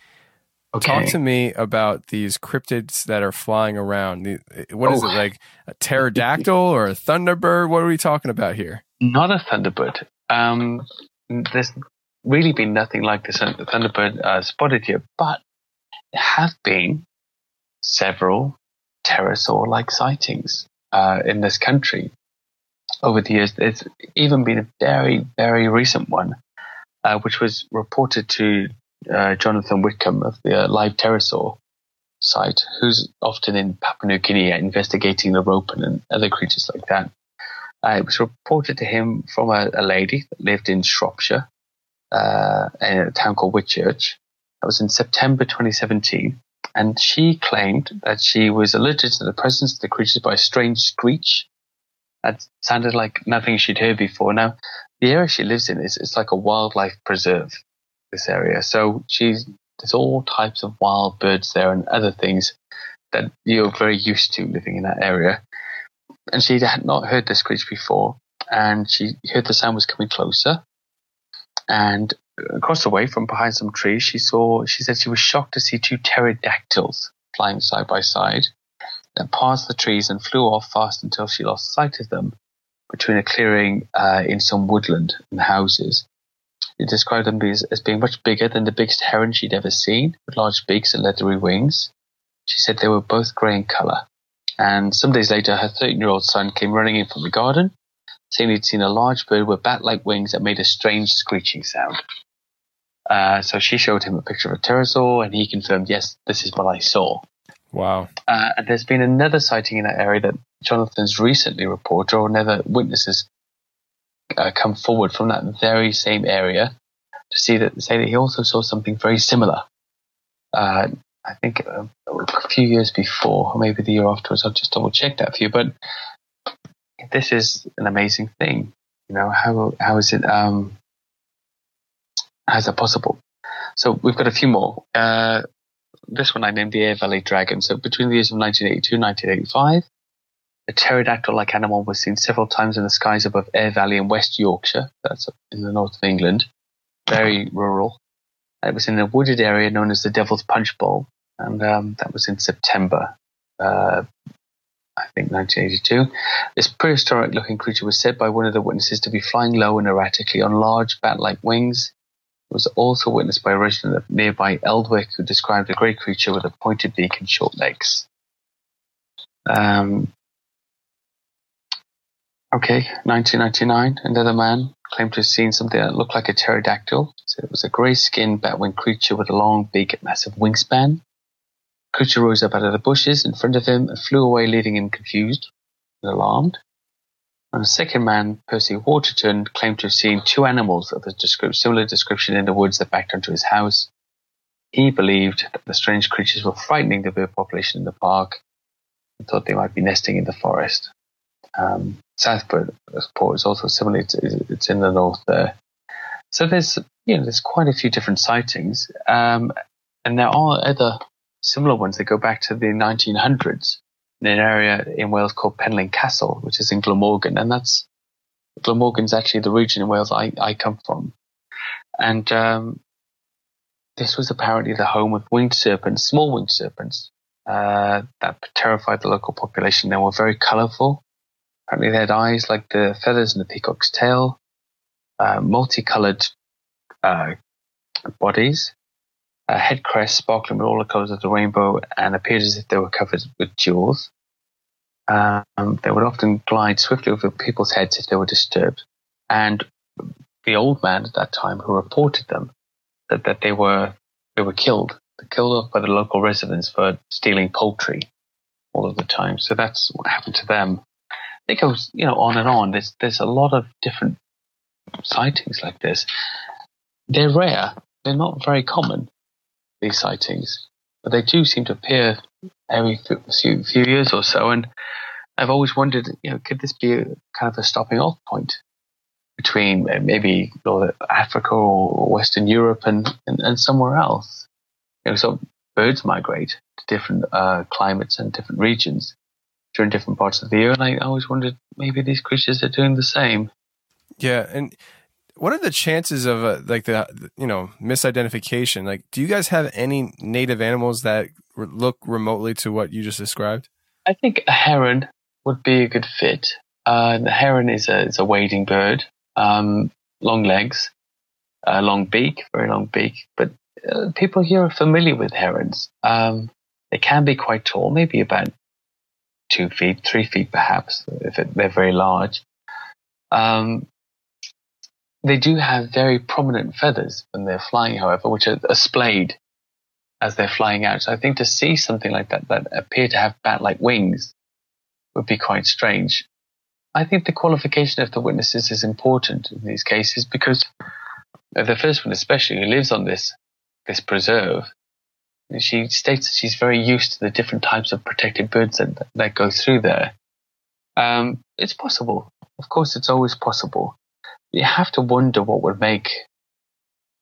okay. Talk to me about these cryptids that are flying around. What is oh. it, like a pterodactyl or a thunderbird? What are we talking about here? Not a thunderbird. Um, there's really been nothing like this thunderbird uh, spotted here, but there have been several pterosaur-like sightings uh, in this country over the years. There's even been a very, very recent one, uh, which was reported to Uh, Jonathan Whitcomb of the uh, Live Pterosaur site, who's often in Papua New Guinea investigating the ropen and other creatures like that. Uh, it was reported to him from a, a lady that lived in Shropshire, uh, in a town called Whitchurch. That was in September twenty seventeen, and she claimed that she was alerted to the presence of the creatures by a strange screech that sounded like nothing she'd heard before. Now, the area she lives in is it's like a wildlife preserve, this area. So she's, there's all types of wild birds there and other things that you're very used to living in that area. And she had not heard this screech before, and she heard the sound was coming closer. And across the way from behind some trees, she saw, she said she was shocked to see two pterodactyls flying side by side that passed the trees and flew off fast until she lost sight of them between a clearing uh, in some woodland and houses. She described them as, as being much bigger than the biggest heron she'd ever seen, with large beaks and leathery wings. She said they were both grey in colour. And some days later, her thirteen-year-old son came running in from the garden, saying he'd seen a large bird with bat-like wings that made a strange screeching sound. Uh, so she showed him a picture of a pterosaur, and he confirmed, yes, this is what I saw. Wow. Uh, and there's been another sighting in that area that Jonathan's recently reported, or another witnesses Uh, come forward from that very same area to see that say that he also saw something very similar. Uh, I think uh, a few years before, or maybe the year afterwards. I'll just double check that for you. But this is an amazing thing. You know, how how is it? Um, how is that possible? So we've got a few more. Uh, this one I named the Aire Valley Dragon. So between the years of nineteen eighty-two and nineteen eighty-five, a pterodactyl-like animal was seen several times in the skies above Aire Valley in West Yorkshire. That's in the north of England. Very rural. It was in a wooded area known as the Devil's Punch Bowl. And um, that was in September, uh, I think, nineteen eighty-two. This prehistoric-looking creature was said by one of the witnesses to be flying low and erratically on large bat-like wings. It was also witnessed by a resident of nearby Eldwick, who described a grey creature with a pointed beak and short legs. Um, okay, nineteen ninety-nine, another man claimed to have seen something that looked like a pterodactyl. So it was a grey-skinned bat-winged creature with a long beak and massive wingspan. Creature rose up out of the bushes in front of him and flew away, leaving him confused and alarmed. And a second man, Percy Waterton, claimed to have seen two animals of a descript- similar description in the woods that backed onto his house. He believed that the strange creatures were frightening the bird population in the park and thought they might be nesting in the forest. Um, Southport is also similar. It's, it's in the north there. So there's, you know, there's quite a few different sightings. Um, and there are other similar ones that go back to the nineteen hundreds in an area in Wales called Penlyn Castle, which is in Glamorgan. And that's, Glamorgan's actually the region in Wales I, I come from. And um, this was apparently the home of winged serpents, small winged serpents, uh, that terrified the local population. They were very colourful. Apparently they had eyes like the feathers in the peacock's tail, uh, multicoloured uh, bodies, a head crest sparkling with all the colours of the rainbow, and appeared as if they were covered with jewels. Um, they would often glide swiftly over people's heads if they were disturbed. And the old man at that time who reported them said that they were they were killed, killed off by the local residents for stealing poultry all of the time. So that's what happened to them. It goes, you know, on and on. There's there's a lot of different sightings like this. They're rare. They're not very common, these sightings, but they do seem to appear every few, few years or so. And I've always wondered, you know, could this be a, kind of a stopping off point between maybe Northern Africa or Western Europe and, and, and somewhere else? You know, so birds migrate to different uh, climates and different regions during different parts of the year. And I always wondered, maybe these creatures are doing the same. Yeah. And what are the chances of uh, like the, you know, misidentification? Like, do you guys have any native animals that re- look remotely to what you just described? I think a heron would be a good fit. Uh, the heron is a, it's a wading bird, um, long legs, a long beak, very long beak. But uh, people here are familiar with herons. Um, they can be quite tall, maybe about two feet, three feet perhaps, if it, they're very large. Um, They do have very prominent feathers when they're flying, however, which are, are splayed as they're flying out. So I think to see something like that that appear to have bat-like wings would be quite strange. I think the qualification of the witnesses is important in these cases, because the first one especially, who lives on this this preserve, she states that she's very used to the different types of protected birds that, that go through there. Um, it's possible. Of course, it's always possible. You have to wonder what would make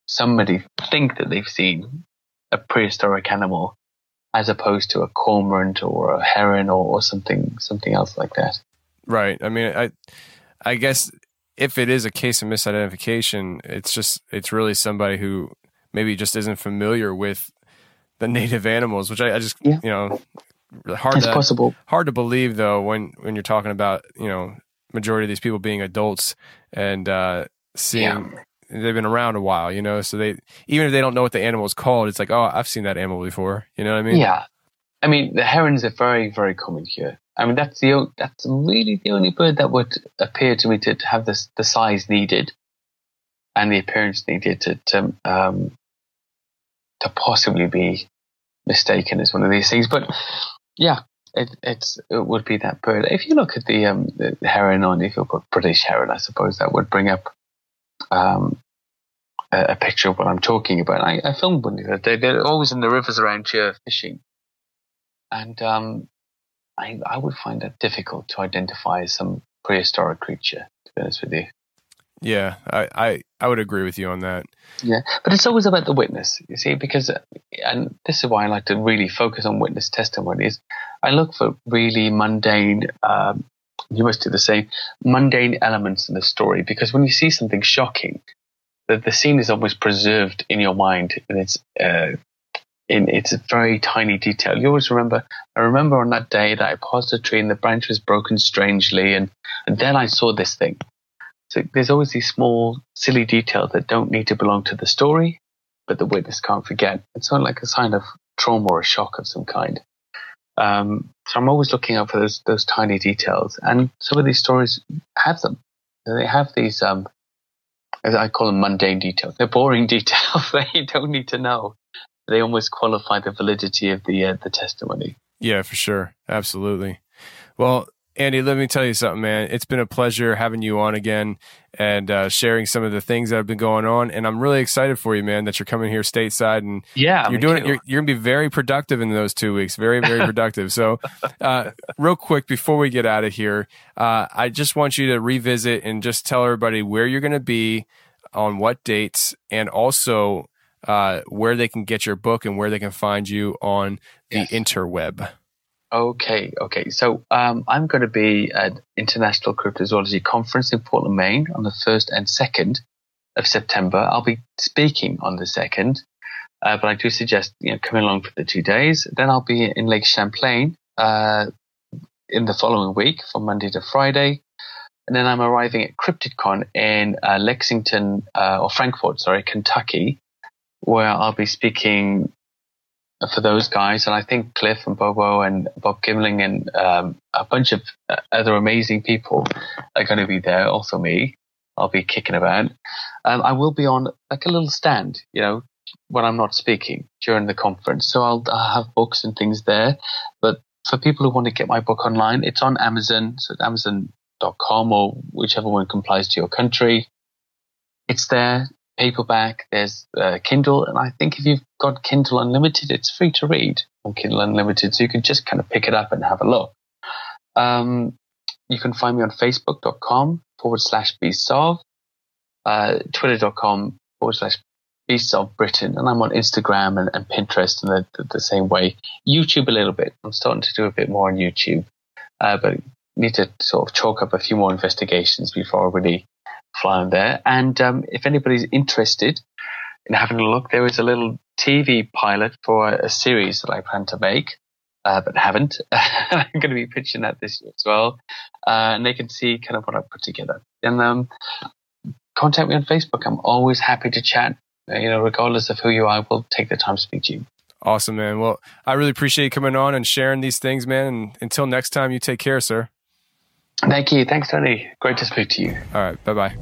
somebody think that they've seen a prehistoric animal as opposed to a cormorant or a heron or, or something something else like that. Right. I mean, I I guess if it is a case of misidentification, it's just it's really somebody who maybe just isn't familiar with the native animals, which I, I just, yeah. you know, hard That's to, possible. Hard to believe, though, when, when you're talking about, you know, majority of these people being adults and uh, seeing yeah. they've been around a while, you know, so they, even if they don't know what the animal is called, it's like, oh, I've seen that animal before. You know what I mean? Yeah. I mean, the herons are very, very common here. I mean, that's the, that's really the only bird that would appear to me to have this, the size needed and the appearance needed to, to, um, to possibly be mistaken as one of these things. But yeah, It, it's, it would be that bird. If you look at the, um, the heron, or if you put British heron, I suppose that would bring up um, a, a picture of what I'm talking about. I, I filmed one the other day. They're always in the rivers around here fishing. And um, I, I would find that difficult to identify as some prehistoric creature, to be honest with you. Yeah, I, I, I would agree with you on that. Yeah, but it's always about the witness, you see, because, and this is why I like to really focus on witness testimonies. I look for really mundane, um, you must do the same, mundane elements in the story, because when you see something shocking, the, the scene is always preserved in your mind, and it's uh, in it's a very tiny detail. You always remember, I remember on that day that I paused a tree and the branch was broken strangely, and, and then I saw this thing. So there's always these small, silly details that don't need to belong to the story, but the witness can't forget. It's sort of like a sign of trauma or a shock of some kind. Um, so I'm always looking out for those those tiny details. And some of these stories have them. They have these, um, as I call them, mundane details. They're boring details that you don't need to know. They almost qualify the validity of the uh, the testimony. Yeah, for sure. Absolutely. Well, Andy, let me tell you something, man. It's been a pleasure having you on again and uh, sharing some of the things that have been going on. And I'm really excited for you, man, that you're coming here stateside, and yeah, you're doing it. You're, you're gonna be very productive in those two weeks. Very, very productive. So, uh, real quick before we get out of here, uh, I just want you to revisit and just tell everybody where you're gonna be, on what dates, and also uh, where they can get your book and where they can find you on the yes. interweb. Okay, okay. So um, I'm going to be at International Cryptozoology Conference in Portland, Maine on the first and second of September. I'll be speaking on the second, uh, but I do suggest you know coming along for the two days. Then I'll be in Lake Champlain uh, in the following week from Monday to Friday. And then I'm arriving at CryptidCon in uh, Lexington, uh, or Frankfort, sorry, Kentucky, where I'll be speaking for those guys, and I think Cliff and Bobo and Bob Gimlin and um, a bunch of other amazing people are going to be there. Also me, I'll be kicking about. Um, I will be on like a little stand, you know, when I'm not speaking during the conference. So I'll, I'll have books and things there. But for people who want to get my book online, it's on Amazon, so amazon dot com or whichever one complies to your country. It's there. Paperback, there's uh, Kindle, and I think if you've got Kindle Unlimited, it's free to read on Kindle Unlimited, so you can just kind of pick it up and have a look. Um, you can find me on facebook dot com forward slash bsov, uh, twitter dot com forward slash bsov Britain, and I'm on Instagram and, and Pinterest in the, the, the same way. YouTube a little bit. I'm starting to do a bit more on YouTube, uh, but need to sort of chalk up a few more investigations before I really fly on there. And um, if anybody's interested in having a look, there is a little T V pilot for a, a series that I plan to make, uh, but haven't. I'm going to be pitching that this year as well. Uh, and they can see kind of what I've put together. And um, contact me on Facebook. I'm always happy to chat. You know, regardless of who you are, we'll take the time to speak to you. Awesome, man. Well, I really appreciate you coming on and sharing these things, man. And until next time, you take care, sir. Thank you. Thanks, Tony. Great to speak to you. All right. Bye-bye.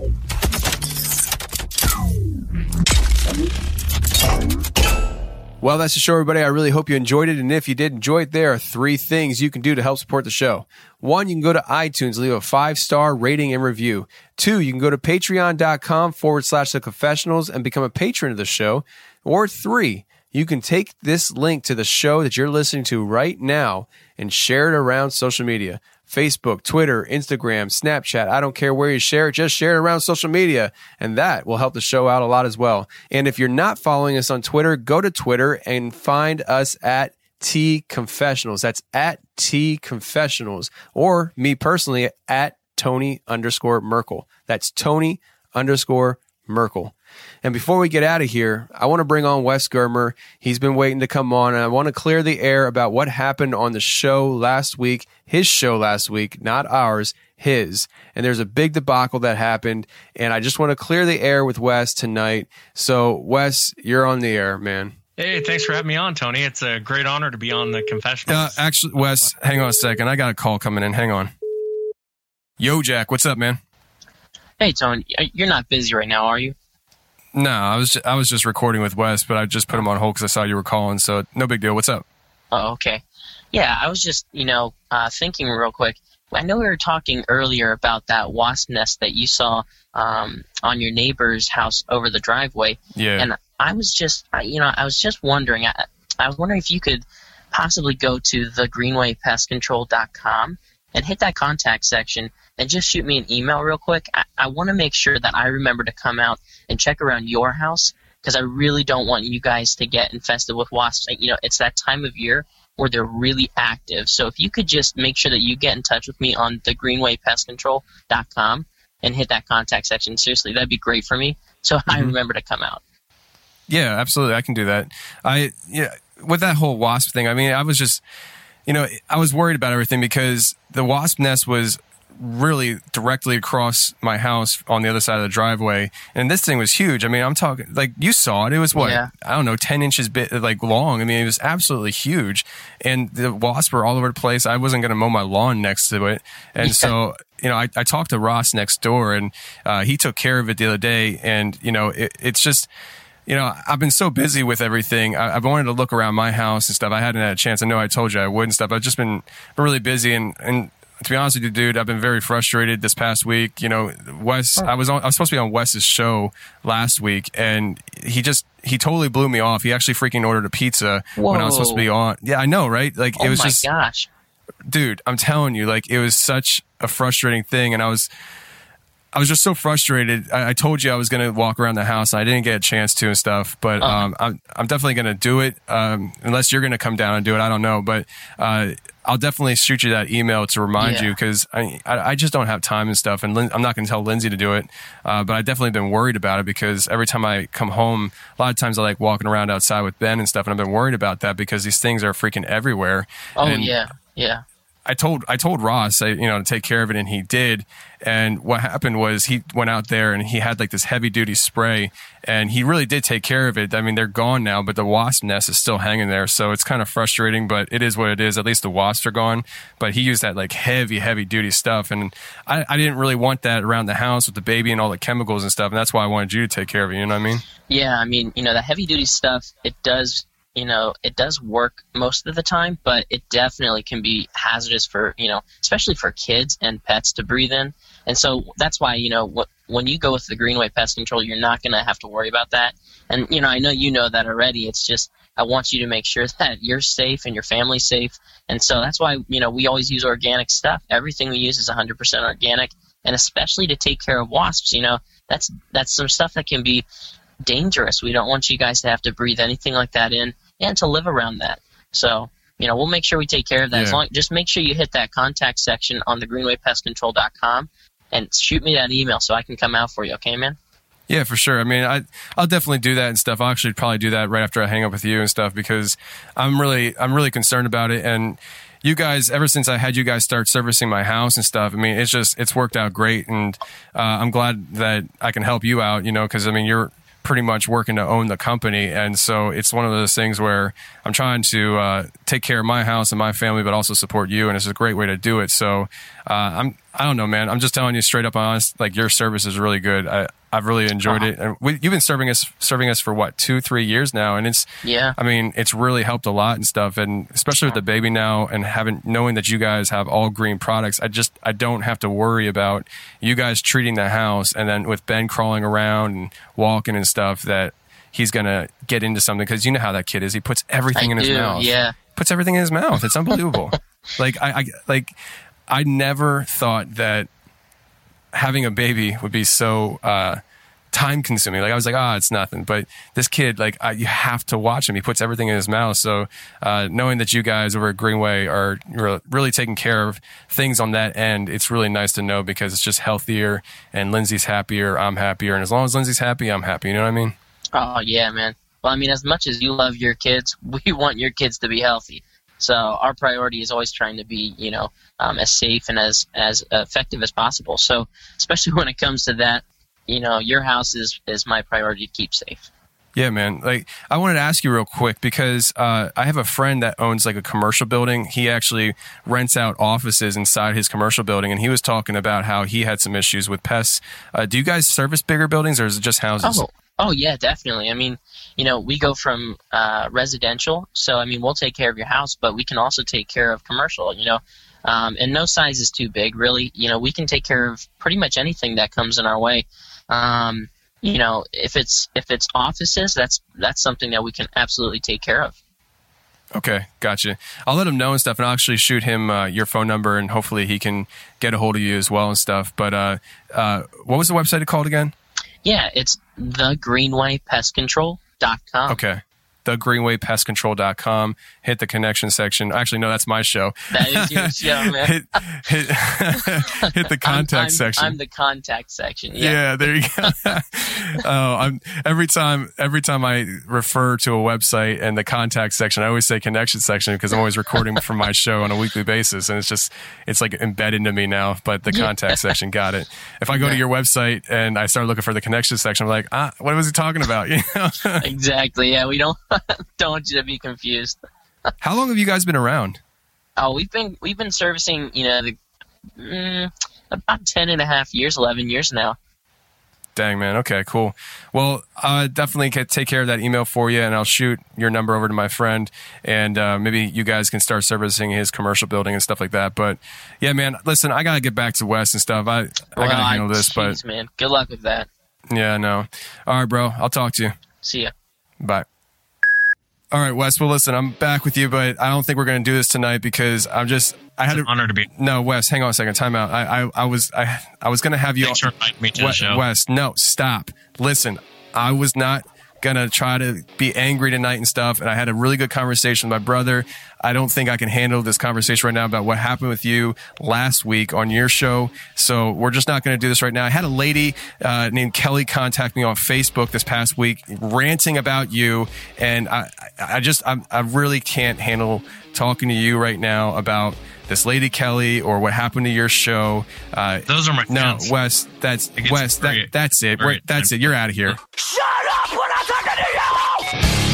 Well, that's the show, everybody. I really hope you enjoyed it. And if you did enjoy it, there are three things you can do to help support the show. One, you can go to iTunes, leave a five-star rating and review. Two, you can go to patreon dot com forward slash the confessionals and become a patron of the show. Or three, you can take this link to the show that you're listening to right now and share it around social media. Facebook, Twitter, Instagram, Snapchat. I don't care where you share it. Just share it around social media. And that will help the show out a lot as well. And if you're not following us on Twitter, go to Twitter and find us at T Confessionals. That's at T Confessionals. Or me personally, at Tony underscore Merkel. That's Tony underscore Merkel. And before we get out of here, I want to bring on Wes Germer. He's been waiting to come on, and I want to clear the air about what happened on the show last week, his show last week, not ours, his. And there's a big debacle that happened, and I just want to clear the air with Wes tonight. So, Wes, you're on the air, man. Hey, thanks for having me on, Tony. It's a great honor to be on the Confessionals. Uh, actually, Wes, hang on a second. I got a call coming in. Hang on. Yo, Jack, what's up, man? Hey, Tony. You're not busy right now, are you? No, I was just, I was just recording with Wes, but I just put him on hold because I saw you were calling, so no big deal. What's up? Oh, okay. Yeah, I was just, you know, uh, thinking real quick. I know we were talking earlier about that wasp nest that you saw um, on your neighbor's house over the driveway. Yeah. And I was just, you know, I was just wondering, I, I was wondering if you could possibly go to the greenway pest control dot com and hit that contact section and just shoot me an email real quick. I, I want to make sure that I remember to come out and check around your house, because I really don't want you guys to get infested with wasps. You know, it's that time of year where they're really active. So if you could just make sure that you get in touch with me on the greenway pest control dot com and hit that contact section. Seriously, that'd be great for me, so mm-hmm. I remember to come out. Yeah, absolutely. I can do that. I yeah, with that whole wasp thing, I mean, I was just, you know, I was worried about everything because the wasp nest was really directly across my house on the other side of the driveway, and this thing was huge. I mean, I'm talking, like, you saw it. It was what, yeah. I don't know, ten inches bit, like, long. I mean, it was absolutely huge, and the wasps were all over the place. I wasn't going to mow my lawn next to it, and yeah. so you know, I, I talked to Ross next door, and uh, he took care of it the other day, and you know, it, it's just. You know, I've been so busy with everything. I, I've wanted to look around my house and stuff. I hadn't had a chance. I know I told you I would and stuff. I've just been really busy. And, and to be honest with you, dude, I've been very frustrated this past week. You know, Wes, I was on, I was supposed to be on Wes's show last week, and he just, he totally blew me off. He actually freaking ordered a pizza Whoa. when I was supposed to be on. Yeah, I know, right? Like, oh it was my just, gosh. Dude, I'm telling you, like, it was such a frustrating thing. And I was, I was just so frustrated. I, I told you I was going to walk around the house, and I didn't get a chance to and stuff, but uh-huh. um, I'm, I'm definitely going to do it. Um, unless you're going to come down and do it, I don't know. But uh, I'll definitely shoot you that email to remind yeah. you, because I, I just don't have time and stuff. And Lin- I'm not going to tell Lindsay to do it, uh, but I've definitely been worried about it, because every time I come home, a lot of times I like walking around outside with Ben and stuff, and I've been worried about that because these things are freaking everywhere. Oh, and yeah, yeah. I told I told Ross, I, you know, to take care of it, and he did. And what happened was, he went out there and he had like this heavy duty spray, and he really did take care of it. I mean, they're gone now, but the wasp nest is still hanging there, so it's kind of frustrating. But it is what it is. At least the wasps are gone. But he used that like heavy, heavy duty stuff, and I, I didn't really want that around the house with the baby and all the chemicals and stuff. And that's why I wanted you to take care of it. You know what I mean? Yeah, I mean, you know, the heavy duty stuff, it does. You know, it does work most of the time, but it definitely can be hazardous for, you know, especially for kids and pets to breathe in. And so that's why, you know, when you go with the Greenway Pest Control, you're not going to have to worry about that. And, you know, I know you know that already. It's just, I want you to make sure that you're safe and your family's safe. And so that's why, you know, we always use organic stuff. Everything we use is one hundred percent organic, and especially to take care of wasps. You know, that's that's some stuff that can be dangerous. We don't want you guys to have to breathe anything like that in, and to live around that. So, you know, we'll make sure we take care of that. Yeah. As long, just make sure you hit that contact section on the greenway pest control dot com and shoot me that email so I can come out for you. Okay, man? Yeah, for sure. I mean, I, I'll definitely do that and stuff. I'll actually probably do that right after I hang up with you and stuff, because I'm really, I'm really concerned about it. And you guys, ever since I had you guys start servicing my house and stuff, I mean, it's just, it's worked out great. And uh, I'm glad that I can help you out, you know, because I mean, you're pretty much working to own the company, and so it's one of those things where I'm trying to uh, take care of my house and my family, but also support you, and it's a great way to do it. So uh, I'm, I don't know, man. I'm just telling you straight up, honest. Like, your service is really good. I, I've really enjoyed wow. it, and we, you've been serving us, serving us for what, two, three years now, and it's, yeah. I mean, it's really helped a lot and stuff, and especially with the baby now, and having knowing that you guys have all green products, I just, I don't have to worry about you guys treating the house, and then with Ben crawling around and walking and stuff, that he's gonna get into something, because you know how that kid is. He puts everything I in do, his mouth. Yeah, puts everything in his mouth. It's unbelievable. Like I, I, like I never thought that having a baby would be so uh, time consuming. Like I was like, ah, oh, it's nothing. But this kid, like I, you have to watch him. He puts everything in his mouth. So uh, knowing that you guys over at Greenway are re- really taking care of things on that end, it's really nice to know, because it's just healthier, and Lindsay's happier, I'm happier. And as long as Lindsay's happy, I'm happy. You know what I mean? Oh yeah, man. Well, I mean, as much as you love your kids, we want your kids to be healthy. So our priority is always trying to be, you know, um, as safe and as, as effective as possible. So especially when it comes to that, you know, your house is, is my priority to keep safe. Yeah, man. Like, I wanted to ask you real quick, because uh, I have a friend that owns like a commercial building. He actually rents out offices inside his commercial building, and he was talking about how he had some issues with pests. Uh, do you guys service bigger buildings, or is it just houses? Oh. Oh, yeah, definitely. I mean, you know, we go from uh, residential, so, I mean, we'll take care of your house, but we can also take care of commercial, you know, um, and no size is too big, really. You know, we can take care of pretty much anything that comes in our way. Um, you know, if it's if it's offices, that's that's something that we can absolutely take care of. Okay, gotcha. I'll let him know and stuff, and I'll actually shoot him uh, your phone number, and hopefully he can get a hold of you as well and stuff. But uh, uh, what was the website called again? Yeah, it's the greenway pest control dot com. Okay. the greenway pest control dot com. Hit the connection section. Actually, no, that's my show. That is your show, man. hit, hit, hit the contact I'm, I'm, section. I'm the contact section. Yeah, yeah there you go. oh, I'm every time every time I refer to a website and the contact section, I always say connection section because I'm always recording from my show on a weekly basis, and it's just it's like embedded into me now. But the contact yeah. section, got it. If I go yeah. to your website and I start looking for the connection section, I'm like, ah, what was he talking about? You know? Exactly. Yeah, we don't. Don't want you to be confused. How long have you guys been around? Oh, we've been we've been servicing, you know, the, mm, about ten and a half years, eleven years now. Dang, man. Okay, cool. Well, uh, definitely take care of that email for you, and I'll shoot your number over to my friend, and uh, maybe you guys can start servicing his commercial building and stuff like that. But yeah, man, listen, I gotta get back to Wes and stuff. I I well, gotta handle this, geez, but man, good luck with that. Yeah, no. All right, bro. I'll talk to you. See ya. Bye. All right, Wes. Well, listen, I'm back with you, but I don't think we're going to do this tonight because I'm just. I had it's an to, honor to be. No, Wes, hang on a second. Time out. I, I, I was, I, I was going to have you. Thanks for inviting me to the show. Wes, no, stop. Listen, I was not going to try to be angry tonight and stuff. And I had a really good conversation with my brother. I don't think I can handle this conversation right now about what happened with you last week on your show. So we're just not going to do this right now. I had a lady uh, named Kelly contact me on Facebook this past week ranting about you. And I, I just, I'm, I really can't handle talking to you right now about this lady Kelly or what happened to your show. Uh, Those are my no, friends. No, Wes, that's, Wes, that, that's it. We're, that's it. You're out of here. Shut up when I talk to you! Yes.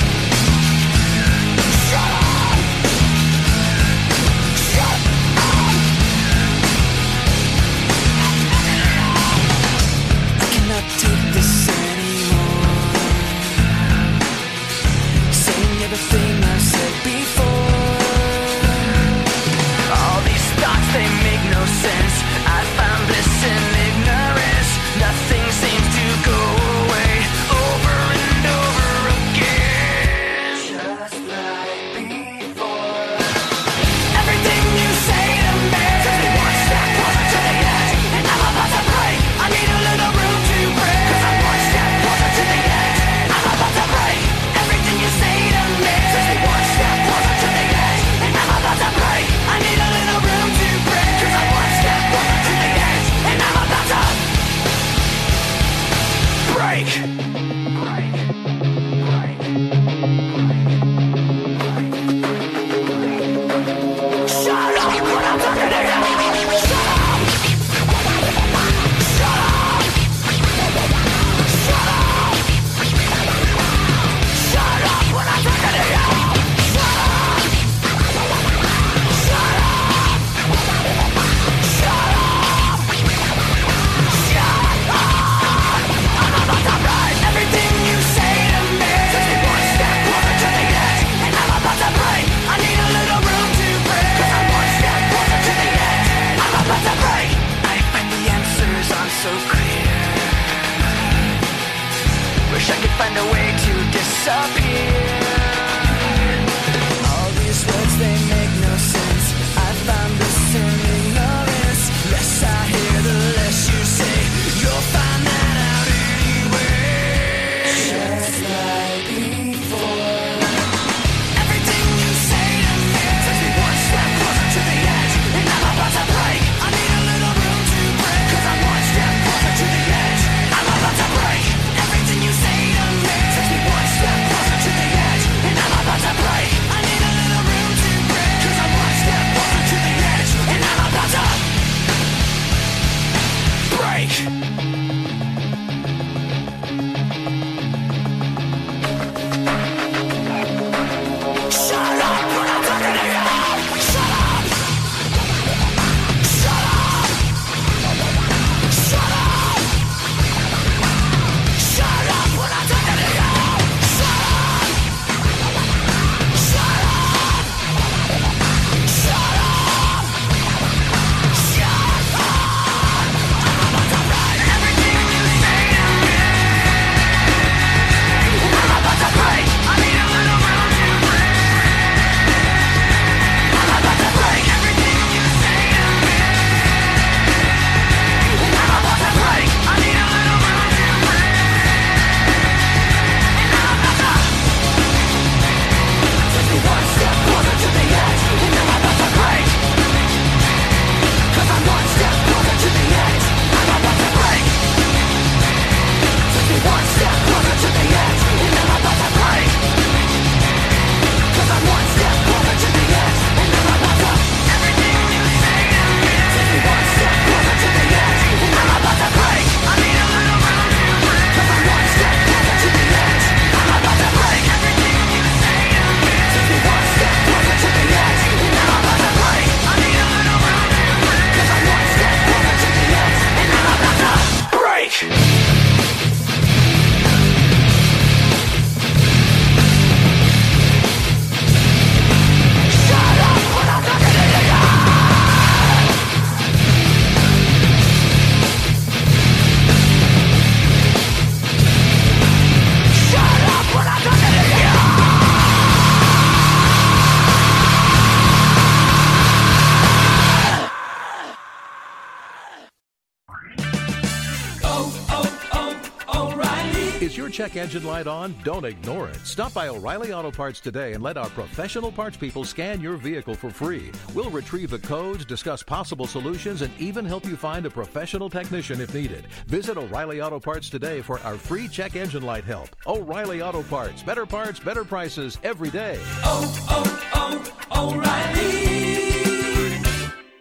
check engine light on? Don't ignore it. Stop by O'Reilly Auto Parts today and let our professional parts people scan your vehicle for free. We'll retrieve the codes, discuss possible solutions, and even help you find a professional technician if needed. Visit O'Reilly Auto Parts today for our free check engine light help. O'Reilly Auto Parts. Better parts, better prices every day. Oh, oh,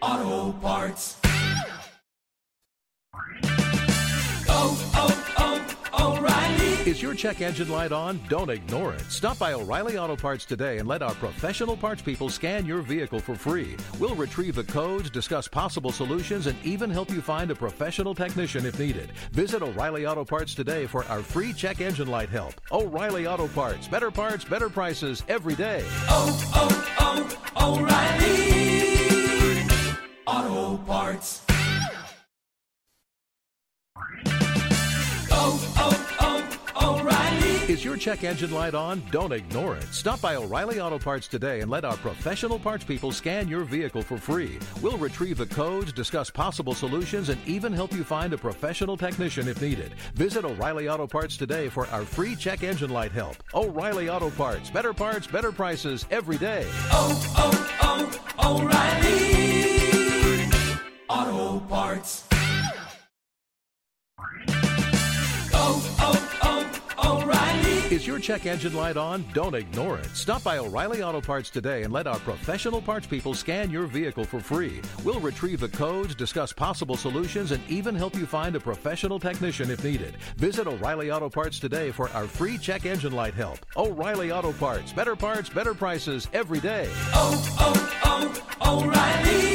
oh, O'Reilly Auto Parts. Oh, oh, oh, O'Reilly. Is your check engine light on? Don't ignore it. Stop by O'Reilly Auto Parts today and let our professional parts people scan your vehicle for free. We'll retrieve the codes, discuss possible solutions, and even help you find a professional technician if needed. Visit O'Reilly Auto Parts today for our free check engine light help. O'Reilly Auto Parts. Better parts, better prices every day. Oh, oh, O'Reilly Auto Parts. Oh, oh, oh, O'Reilly. Is your check engine light on? Don't ignore it. Stop by O'Reilly Auto Parts today and let our professional parts people scan your vehicle for free. We'll retrieve the codes, discuss possible solutions, and even help you find a professional technician if needed. Visit O'Reilly Auto Parts today for our free check engine light help. O'Reilly Auto Parts. Better parts, better prices every day. Oh, oh, O'Reilly Auto Parts. Oh, oh, oh, O'Reilly. Is your check engine light on? Don't ignore it. Stop by O'Reilly Auto Parts today and let our professional parts people scan your vehicle for free. We'll retrieve the codes, discuss possible solutions, and even help you find a professional technician if needed. Visit O'Reilly Auto Parts today for our free check engine light help. O'Reilly Auto Parts. Better parts, better prices every day. Oh, oh, oh, O'Reilly